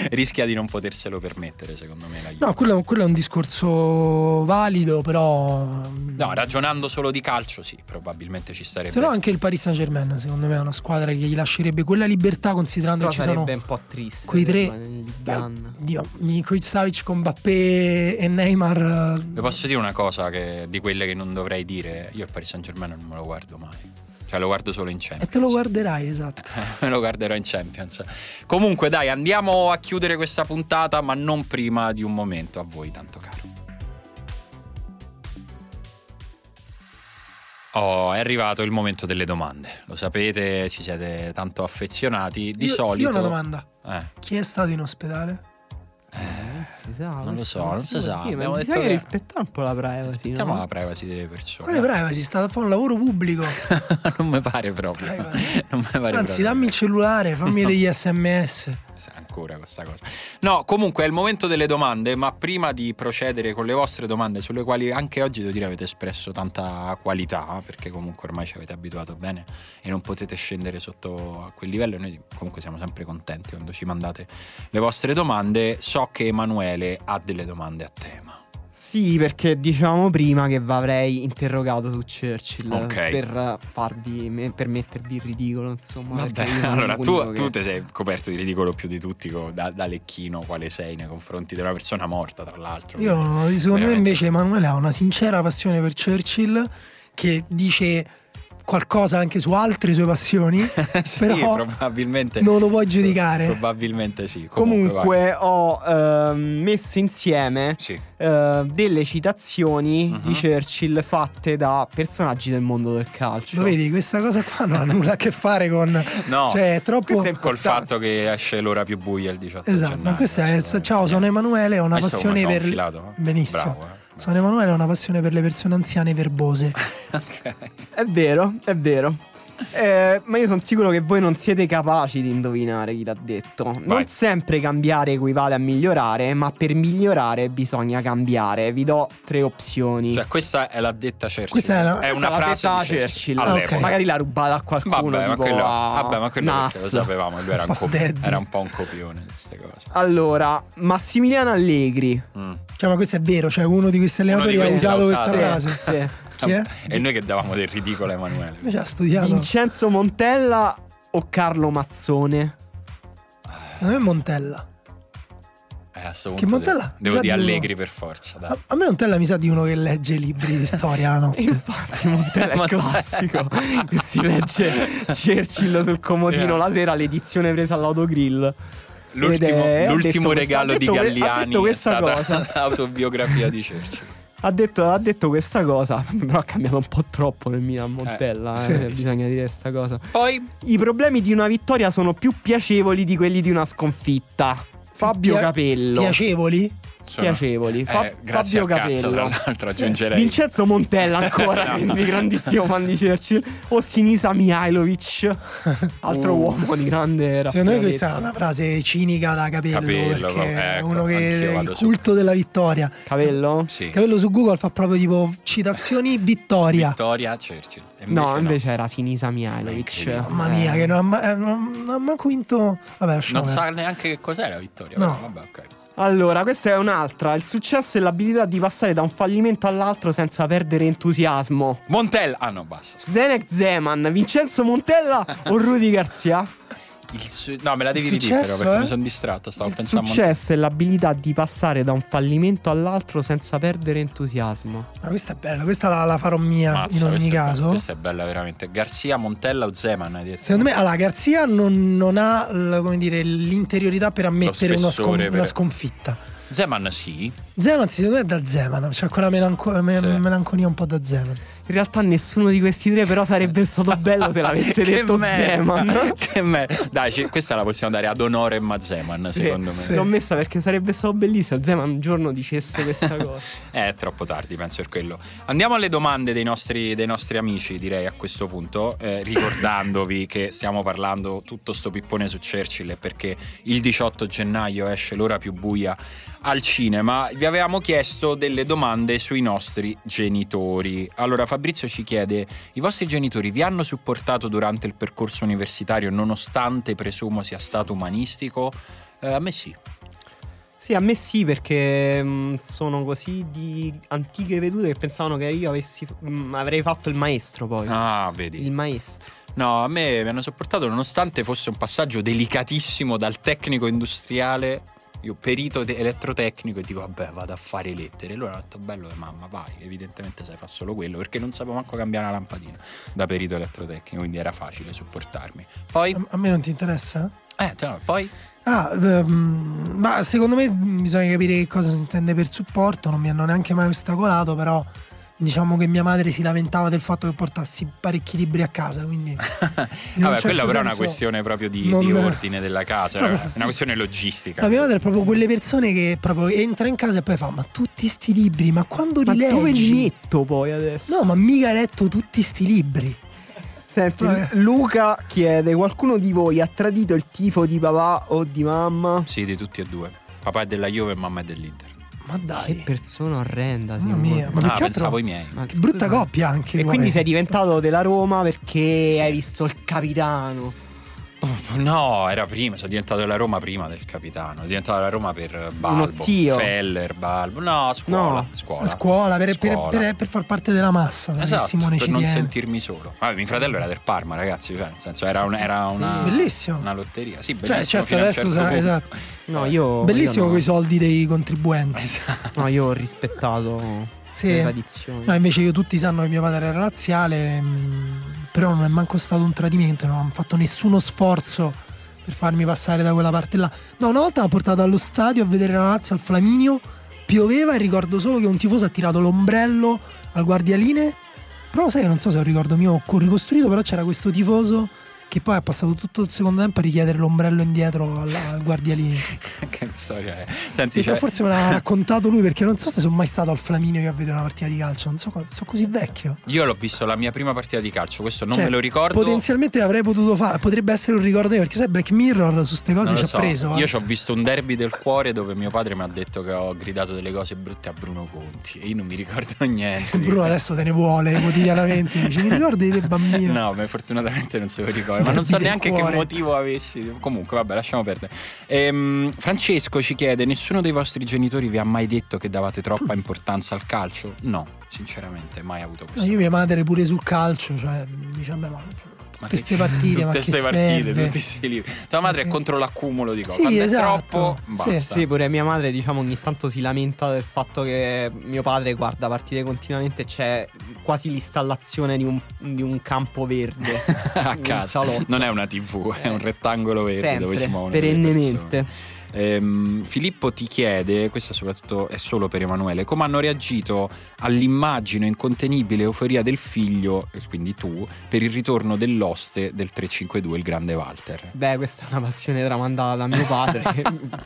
Rischia di non poterselo permettere, secondo me la Juve. No, quello, quello è un discorso valido, però no, ragionando solo di calcio sì, probabilmente ci starebbe. Se no anche il Paris Saint-Germain secondo me è una squadra che gli lascerebbe quella libertà, considerando però che ci sono un po' triste quei tre. Dio, Milinkovic Savic con Mbappé e Neymar. Vi posso dire una cosa che, di quelle che non dovrei dire? Io il Paris Saint-Germain non me lo guardo mai. Cioè lo guardo solo in Champions. E te lo guarderai, esatto. Me lo guarderò in Champions. Comunque dai, andiamo a chiudere questa puntata, ma non prima di un momento a voi tanto caro. Oh, è arrivato il momento delle domande. Lo sapete, ci siete tanto affezionati. Di io, solito. Io ho una domanda. Eh. Chi è stato in ospedale? Eh, non si sa, non lo so, non si sa. Abbiamo detto che rispettare un po' la privacy. Rispettiamo no? la privacy delle persone. Quale privacy? Sta a fare un lavoro pubblico. non mi pare proprio. Non mi pare Anzi, proprio. Dammi il cellulare, fammi degli sms. Ancora questa cosa. No, comunque è il momento delle domande, ma prima di procedere con le vostre domande, sulle quali anche oggi devo dire avete espresso tanta qualità, perché comunque ormai ci avete abituato bene e non potete scendere sotto a quel livello. Noi comunque siamo sempre contenti quando ci mandate le vostre domande. So che Emanuele ha delle domande a tema. Sì, perché dicevamo prima che avrei interrogato su Churchill, okay. per farvi, per mettervi in ridicolo, insomma. Vabbè, allora tu, che... tu te sei coperto di ridicolo più di tutti, da, da lecchino quale sei nei confronti di una persona morta, tra l'altro. Io, quindi, secondo veramente... me invece Emanuele ha una sincera passione per Churchill, che dice qualcosa anche su altre sue passioni. sì, però probabilmente non lo puoi giudicare. Probabilmente sì. Comunque, comunque ho eh, messo insieme sì. eh, delle citazioni uh-huh. di Churchill fatte da personaggi del mondo del calcio. Lo vedi, questa cosa qua non ha nulla a che fare con no, cioè è troppo col fatto che esce L'ora più buia il diciotto esatto, gennaio. Questa è, è ciao, sono Emanuele, ho una questo passione per filato, eh? Benissimo. Bravo, eh. Sono Emanuele, ha una passione per le persone anziane verbose. okay. È vero, è vero. Eh, ma io sono sicuro che voi non siete capaci di indovinare chi l'ha detto. Vai. Non sempre cambiare equivale a migliorare, ma per migliorare bisogna cambiare. Vi do tre opzioni. Cioè, questa è la detta Churchill. Questa è, la, è una frase detta Churchill. Churchill. Ah, okay. Magari l'ha rubata a qualcuno. Vabbè, tipo ma quello, a... vabbè, ma quello lo sapevamo. Lui era, un cop- era un po' un copione. Queste cose. Allora, Massimiliano Allegri. Mm. Cioè, ma questo è vero, cioè uno di questi allenatori ha usato questa frase. Sì. sì. E noi che davamo del ridicolo a Emanuele. Ma già studiato. Vincenzo Montella o Carlo Mazzone? Secondo me Montella. Eh, che Montella? Devo, devo dire Allegri uno. Per forza. Dai. A, a me Montella mi sa di uno che legge libri di storia, no? Infatti Montella è il classico che si legge Churchill sul comodino yeah. la sera, l'edizione presa all'autogrill. L'ultimo, è, l'ultimo regalo questa, di detto, Galliani è stata cosa. l'autobiografia di Churchill. Ha detto, ha detto questa cosa, però ha cambiato un po' troppo nel Milan Montella, eh, sì, eh, sì. bisogna dire questa cosa. Poi i problemi di una vittoria sono più piacevoli di quelli di una sconfitta. Fabio Pia- Capello. Piacevoli? Sono, piacevoli. Fa- eh, Fabio Capello. Cazzo, tra l'altro aggiungerei Vincenzo Montella ancora, no. quindi grandissimo fan di Churchill. O Sinisa Mihailovic, altro uh. uomo di grande raffinatezza. Secondo me questa è una frase cinica da Capello, Capello perché ecco, uno che il culto su. della vittoria. Capello? Sì. Capello su Google fa proprio tipo citazioni vittoria. Vittoria Churchill. Invece no, invece no. era Sinisa Mihailovic. Mamma mia, che non ha, non ha mai vinto. Vabbè, non sa neanche che cos'è la vittoria. No. Vabbè, ok. Allora, questa è un'altra. Il successo è l'abilità di passare da un fallimento all'altro senza perdere entusiasmo. Montella. Ah no, basta. Zdenek Zeman, Vincenzo Montella o Rudi Garcia? Il su- no, me la devi ridire però, perché eh? mi sono distratto. Stavo il pensando successo a... è l'abilità di passare da un fallimento all'altro senza perdere entusiasmo. Ma questa è bella, questa la, la farò mia. Mazza, in ogni caso. Bella, questa è bella veramente. Garcia, Montella o Zeman? Secondo me, allora, Garcia non, non ha come dire, l'interiorità per ammettere una, scon- per... una sconfitta. Zeman sì. Zeman, secondo me è da Zeman, c'è cioè quella melanco- me- sì. melanconia un po' da Zeman. in realtà nessuno di questi tre, però sarebbe stato bello se l'avesse detto Zeman. Che me. Dai, c- questa la possiamo dare ad Honore e Zeman, sì, secondo me. Sì. L'ho messa perché sarebbe stato bellissimo Zeman un giorno dicesse questa cosa. Eh, è troppo tardi, penso, per quello. Andiamo alle domande dei nostri, dei nostri amici, direi, a questo punto, eh, ricordandovi che stiamo parlando tutto sto pippone su Churchill perché il diciotto gennaio esce L'ora più buia al cinema. Vi avevamo chiesto delle domande sui nostri genitori. Allora Fabrizio ci chiede: i vostri genitori vi hanno supportato durante il percorso universitario nonostante presumo sia stato umanistico? Eh, a me sì. Sì, a me sì, perché mh, sono così di antiche vedute che pensavano che io avessi, mh, avrei fatto il maestro poi. Ah, vedi. Il maestro. No, a me mi hanno supportato nonostante fosse un passaggio delicatissimo dal tecnico industriale. Io perito te- elettrotecnico e dico vabbè, vado a fare lettere. E loro hanno detto bello, eh, mamma vai, evidentemente sai fa solo quello, perché non sapevo manco cambiare la lampadina da perito elettrotecnico, quindi era facile supportarmi. Poi a, a me non ti interessa? Eh no, poi ah um, ma secondo me bisogna capire che cosa si intende per supporto. Non mi hanno neanche mai ostacolato, però diciamo che mia madre si lamentava del fatto che portassi parecchi libri a casa, quindi vabbè, certo, quella però è una questione proprio di, di ordine della casa, no, è una sì. questione logistica. La mia madre è proprio quelle persone che proprio entra in casa e poi fa: ma tutti sti libri, ma quando ma li leggi? Ma dove li metto poi adesso? No, ma mica hai letto tutti sti libri. Senti, Luca chiede: qualcuno di voi ha tradito il tifo di papà o di mamma? Sì, di tutti e due. Papà è della Juve e mamma è dell'Inter. Ma dai, che persona orrenda, mamma mia. Ma no, pensavo i miei. Ma che brutta scusa. Coppia anche. E quindi sei diventato della Roma perché sì. hai visto il capitano. No, era prima, sono diventato della Roma prima del capitano. Sono diventato della Roma per Balbo. Uno zio. Feller, Balbo. No, scuola. No. Scuola, scuola, per, scuola. Per, per, per far parte della massa. Esatto, Simone per Cidiene. Non sentirmi solo. Vabbè, mio fratello era del Parma, ragazzi. Cioè, nel senso, era, un, era una, bellissimo. Una lotteria. Sì, bellissimo. Cioè, certo, fino adesso a un certo sarà, esatto. No, io, bellissimo con i soldi dei contribuenti. Esatto. No, io ho rispettato. Sì. No, invece io tutti sanno che mio padre era razziale, però non è manco stato un tradimento, non hanno fatto nessuno sforzo per farmi passare da quella parte là. No, una volta mi ha portato allo stadio a vedere la Lazio al Flaminio, pioveva e ricordo solo che un tifoso ha tirato l'ombrello al guardialine, però sai che non so se è un ricordo mio ricostruito, però c'era questo tifoso che poi ha passato tutto il secondo tempo a richiedere l'ombrello indietro al, al guardialino. Che storia è? Senti, sì, cioè... forse me l'ha raccontato lui, perché non so se sono mai stato al Flaminio io a vedere una partita di calcio, non so, sono così vecchio. Io l'ho visto la mia prima partita di calcio, questo non cioè, me lo ricordo. Potenzialmente avrei potuto fare, potrebbe essere un ricordo io, perché sai Black Mirror su ste cose ci ha so. preso. Io ci ho visto un derby del cuore dove mio padre mi ha detto che ho gridato delle cose brutte a Bruno Conti e io non mi ricordo niente. Bruno adesso te ne vuole quotidianamente, dice mi ricordi del bambino? No, ma fortunatamente non se lo ricordo. Ma non so neanche che motivo avessi. Comunque vabbè, lasciamo perdere. ehm, Francesco ci chiede: nessuno dei vostri genitori vi ha mai detto che davate troppa importanza al calcio? No, sinceramente mai avuto questo. No, io mia madre pure sul calcio, cioè dice a me ma tutte queste partite, ma che partite, serve? Tutti tua madre è contro l'accumulo di cose. Sì, quando esatto. è troppo basta. Sì, sì, pure mia madre diciamo ogni tanto si lamenta del fatto che mio padre guarda partite continuamente, c'è quasi l'installazione di un, di un campo verde a casa. Non è una tivù, è un rettangolo verde sempre, dove si muovono perennemente. Ehm, Filippo ti chiede, questa soprattutto è solo per Emanuele, come hanno reagito all'immagine incontenibile euforia del figlio, quindi tu, per il ritorno dell'oste del tre cinque due, il grande Walter? Beh, questa è una passione tramandata da mio padre.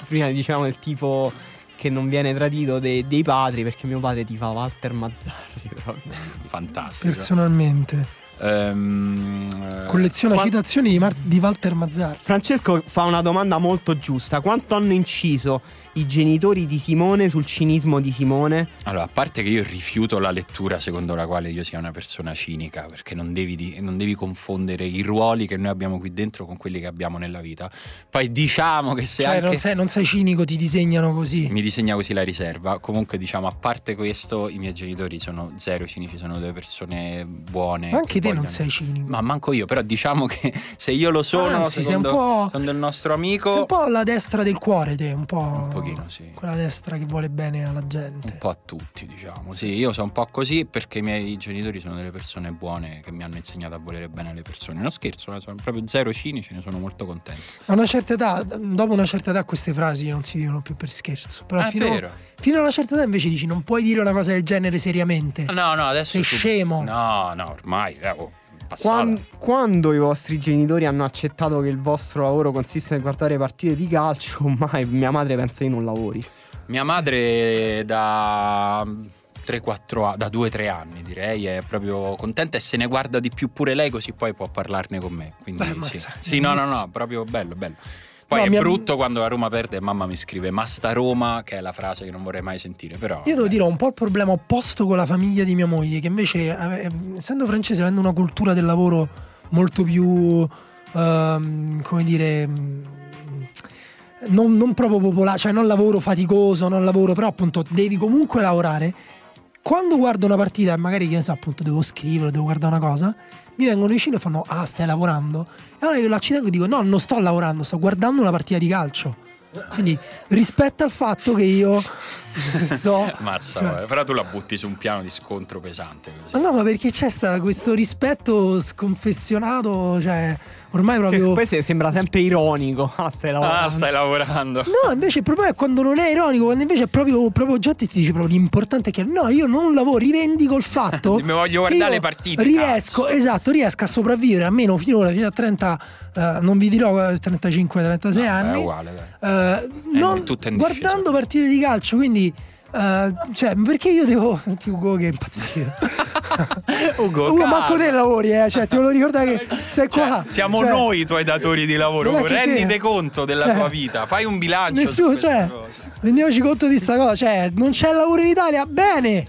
Prima dicevamo del tifo che non viene tradito dei, dei padri, perché mio padre tifa Walter Mazzarri proprio. Fantastico. Personalmente Um, colleziona quant- citazioni di, Mar- di Walter Mazzarri. Francesco fa una domanda molto giusta: quanto hanno inciso i genitori di Simone sul cinismo di Simone? Allora, a parte che io rifiuto la lettura secondo la quale io sia una persona cinica, perché non devi, di- non devi confondere i ruoli che noi abbiamo qui dentro con quelli che abbiamo nella vita. Poi diciamo che se cioè, anche non sei, non sei cinico, ti disegnano così. Mi disegna così la riserva. Comunque diciamo, a parte questo, i miei genitori sono zero cinici, sono due persone buone. Ma anche non sei cinico. Ma manco io, però diciamo che se io lo sono, anzi, secondo, sei un po', secondo il nostro amico, sei un po' la destra del cuore te, un po' un pochino, sì, quella destra che vuole bene alla gente, un po' a tutti, diciamo. Sì, io sono un po' così perché i miei genitori sono delle persone buone che mi hanno insegnato a volere bene alle persone. Non scherzo, sono proprio zero cinici, ne sono molto contento. A una certa età, dopo una certa età, queste frasi non si dicono più per scherzo, però ah, fino, è vero. fino a una certa età invece dici non puoi dire una cosa del genere seriamente. No, no, adesso sei sub... scemo. No, no, ormai eh, oh, quando, quando i vostri genitori hanno accettato che il vostro lavoro consiste nel guardare partite di calcio, mai mia madre pensa che non lavori. Mia madre da tre quattro da due tre anni direi è proprio contenta e se ne guarda di più pure lei, così poi può parlarne con me. Quindi beh, sì. sì, no, no, no, proprio bello, bello. Poi no, è mia... brutto quando la Roma perde e mamma mi scrive "ma sta Roma", che è la frase che non vorrei mai sentire, però. Io devo eh. dire, ho un po' il problema opposto con la famiglia di mia moglie, che invece, eh, essendo francese, avendo una cultura del lavoro molto più ehm, come dire, non, non proprio popolare, cioè non lavoro faticoso, non lavoro, però appunto devi comunque lavorare. Quando guardo una partita e magari, che ne so, appunto devo scrivere, devo guardare una cosa, mi vengono vicino e fanno "ah, stai lavorando?" E allora io là ci tengo e dico "no, non sto lavorando, sto guardando una partita di calcio". Quindi rispetta il fatto che io sto mazza, cioè... però tu la butti su un piano di scontro pesante così. Ma no, ma perché c'è sta questo rispetto sconfessionato, cioè ormai proprio. Che poi se sembra sempre ironico. Ah, stai lavorando. Ah, stai lavorando. No, invece il problema è quando non è ironico, quando invece è proprio, proprio oggetto, e ti dice proprio l'importante è che no, io non lavoro, rivendico il fatto. Mi voglio guardare le partite. Riesco, cazzo. esatto, riesco a sopravvivere almeno finora, fino a trenta, eh, non vi dirò trentacinque trentasei no, anni. È uguale, dai. Eh, è non, guardando partite di calcio, quindi. Uh, cioè, perché io devo. Ugo che è impazzito. Ugo, Ugo manco te lavori, eh. Cioè, te lo ricorda che sei qua. Cioè, siamo cioè, noi i tuoi datori di lavoro. Rendite te... conto della cioè, tua vita, fai un bilancio. Nessuno, cioè, rendiamoci conto di sta cosa. Cioè, non c'è lavoro in Italia. Bene,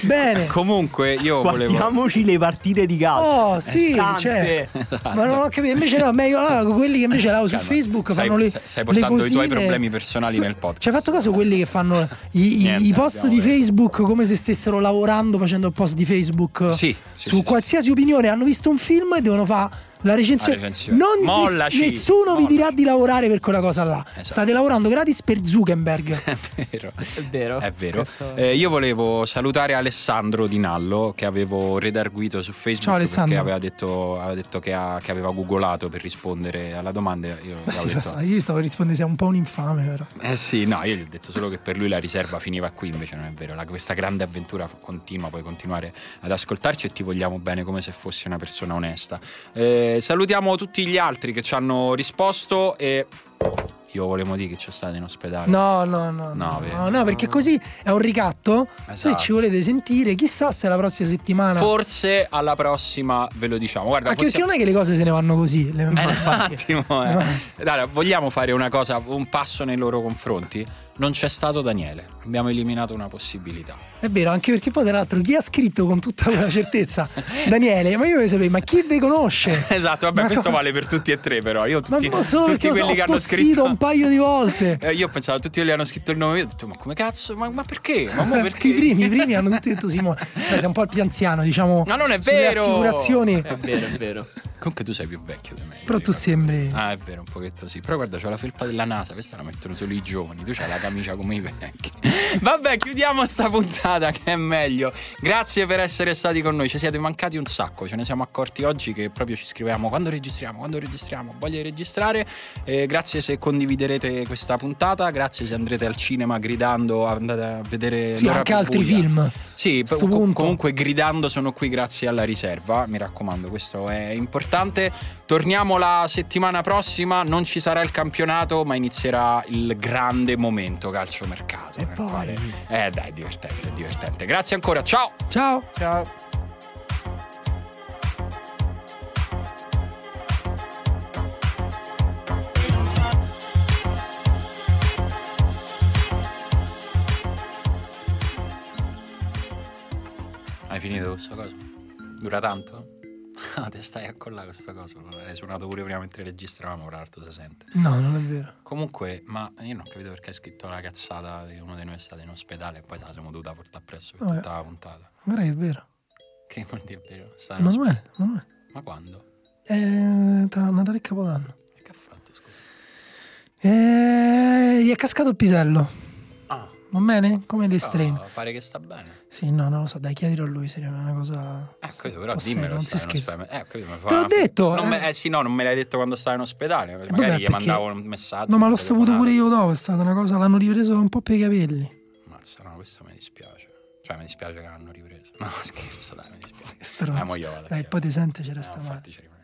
bene. Comunque, io volevo. Guardiamoci le partite di calcio. Oh, sì, cioè, ma non ho capito. Invece, no, meglio ah, quelli che invece lavorano su Facebook stai, fanno le. Stai portando le i tuoi problemi personali nel podcast. C'hai fatto caso quelli che fanno i. Niente, i post di Facebook come se stessero lavorando facendo il post di Facebook sì, sì, su sì, qualsiasi sì. opinione. Hanno visto un film e devono fare la recensione, la recensione. Non Mollaci, nessuno mollaci. vi dirà di lavorare per quella cosa là, esatto. State lavorando gratis per Zuckerberg. È vero, è vero, è vero. Questo... Eh, io volevo salutare Alessandro Di Nallo, che avevo redarguito su Facebook. Ciao, perché aveva detto, aveva detto che, ha, che aveva googolato per rispondere alla domanda. Io, sì, detto... io stavo rispondendo, sei un po' un infame, vero? Eh sì, no, io gli ho detto solo che per lui la riserva finiva qui, invece non è vero. La, questa grande avventura continua, puoi continuare ad ascoltarci e ti vogliamo bene come se fossi una persona onesta. Eh, salutiamo tutti gli altri che ci hanno risposto e io volevo dire che c'è stato in ospedale. No, no, no, no, no, no, perché così è un ricatto. Esatto. Se ci volete sentire, chissà se la prossima settimana. Forse alla prossima ve lo diciamo. Guarda, anche possiamo... perché non è che le cose se ne vanno così. Le... Eh, un attimo, eh. no. Dai, vogliamo fare una cosa, un passo nei loro confronti. Non c'è stato Daniele, abbiamo eliminato una possibilità. È vero, anche perché poi tra l'altro chi ha scritto con tutta quella certezza Daniele, ma io voglio sapere, ma chi vi conosce? Esatto, vabbè, ma questo co- vale per tutti e tre, però io tutti, ma solo tutti quelli so, che hanno scritto un paio di volte. eh, Io pensavo tutti quelli che hanno scritto il nome, io ho detto ma come cazzo, ma, ma perché? Ma mo perché? I primi, i primi hanno tutti detto Simone. Dai, sei un po' il più anziano, diciamo. Ma non è vero. Assicurazioni. È vero, è vero. Comunque tu sei più vecchio di me. Però tu sembri. Ah, è vero, un pochetto sì. Però guarda, c'ho la felpa della NASA, questa la mettono solo i giovani, tu c'hai la camicia come i vecchi. Vabbè, chiudiamo sta puntata che è meglio. Grazie per essere stati con noi, ci siete mancati un sacco, ce ne siamo accorti oggi che proprio ci scrivevamo quando registriamo, quando registriamo, voglio registrare. Eh, grazie se condividerete questa puntata, grazie se andrete al cinema gridando, andate a vedere sì, anche altri buia. film. Sì, com- punto. comunque gridando sono qui grazie alla riserva, mi raccomando, questo è importante. Torniamo la settimana prossima, non ci sarà il campionato, ma inizierà il grande momento calciomercato. E poi... quale... Eh dai, divertente, divertente. Grazie ancora, ciao! Ciao! Ciao! Hai finito questa cosa? Dura tanto? Ah, te stai a collare questa cosa. L'hai suonato pure prima mentre registravamo, tra l'altro si sente. No, non è vero. Comunque, ma io non ho capito perché hai scritto la cazzata che uno di noi è stato in ospedale e poi te la siamo dovuta portare presso per Vabbè. tutta la puntata. Guarda che è vero. Che vuol dire è vero? Emanuele, Emanuele. Ma quando? eh, tra Natale e Capodanno. E che ha fatto, scusa? Eh, gli è cascato il pisello. Ah. Va bene? Come dei strain. Pare che sta bene. Sì, no, non lo so, dai, chiedilo a lui, se è una cosa. Eh, credo, però dimmelo, sai, non si scherza. Eh, credo, ma te l'ho detto. Non eh. Me, eh sì, no, non me l'hai detto quando stavi in ospedale, eh, magari vabbè, gli mandavo un messaggio. No, ma l'ho saputo pure io dopo, è stata una cosa, l'hanno ripreso un po' per i capelli. Mazza, no, questo mi dispiace. Cioè, mi dispiace che l'hanno ripreso. No, scherzo, dai, mi dispiace. Stronzo. Eh, mo io vado. Dai, poi ti senti, ci resta no, male.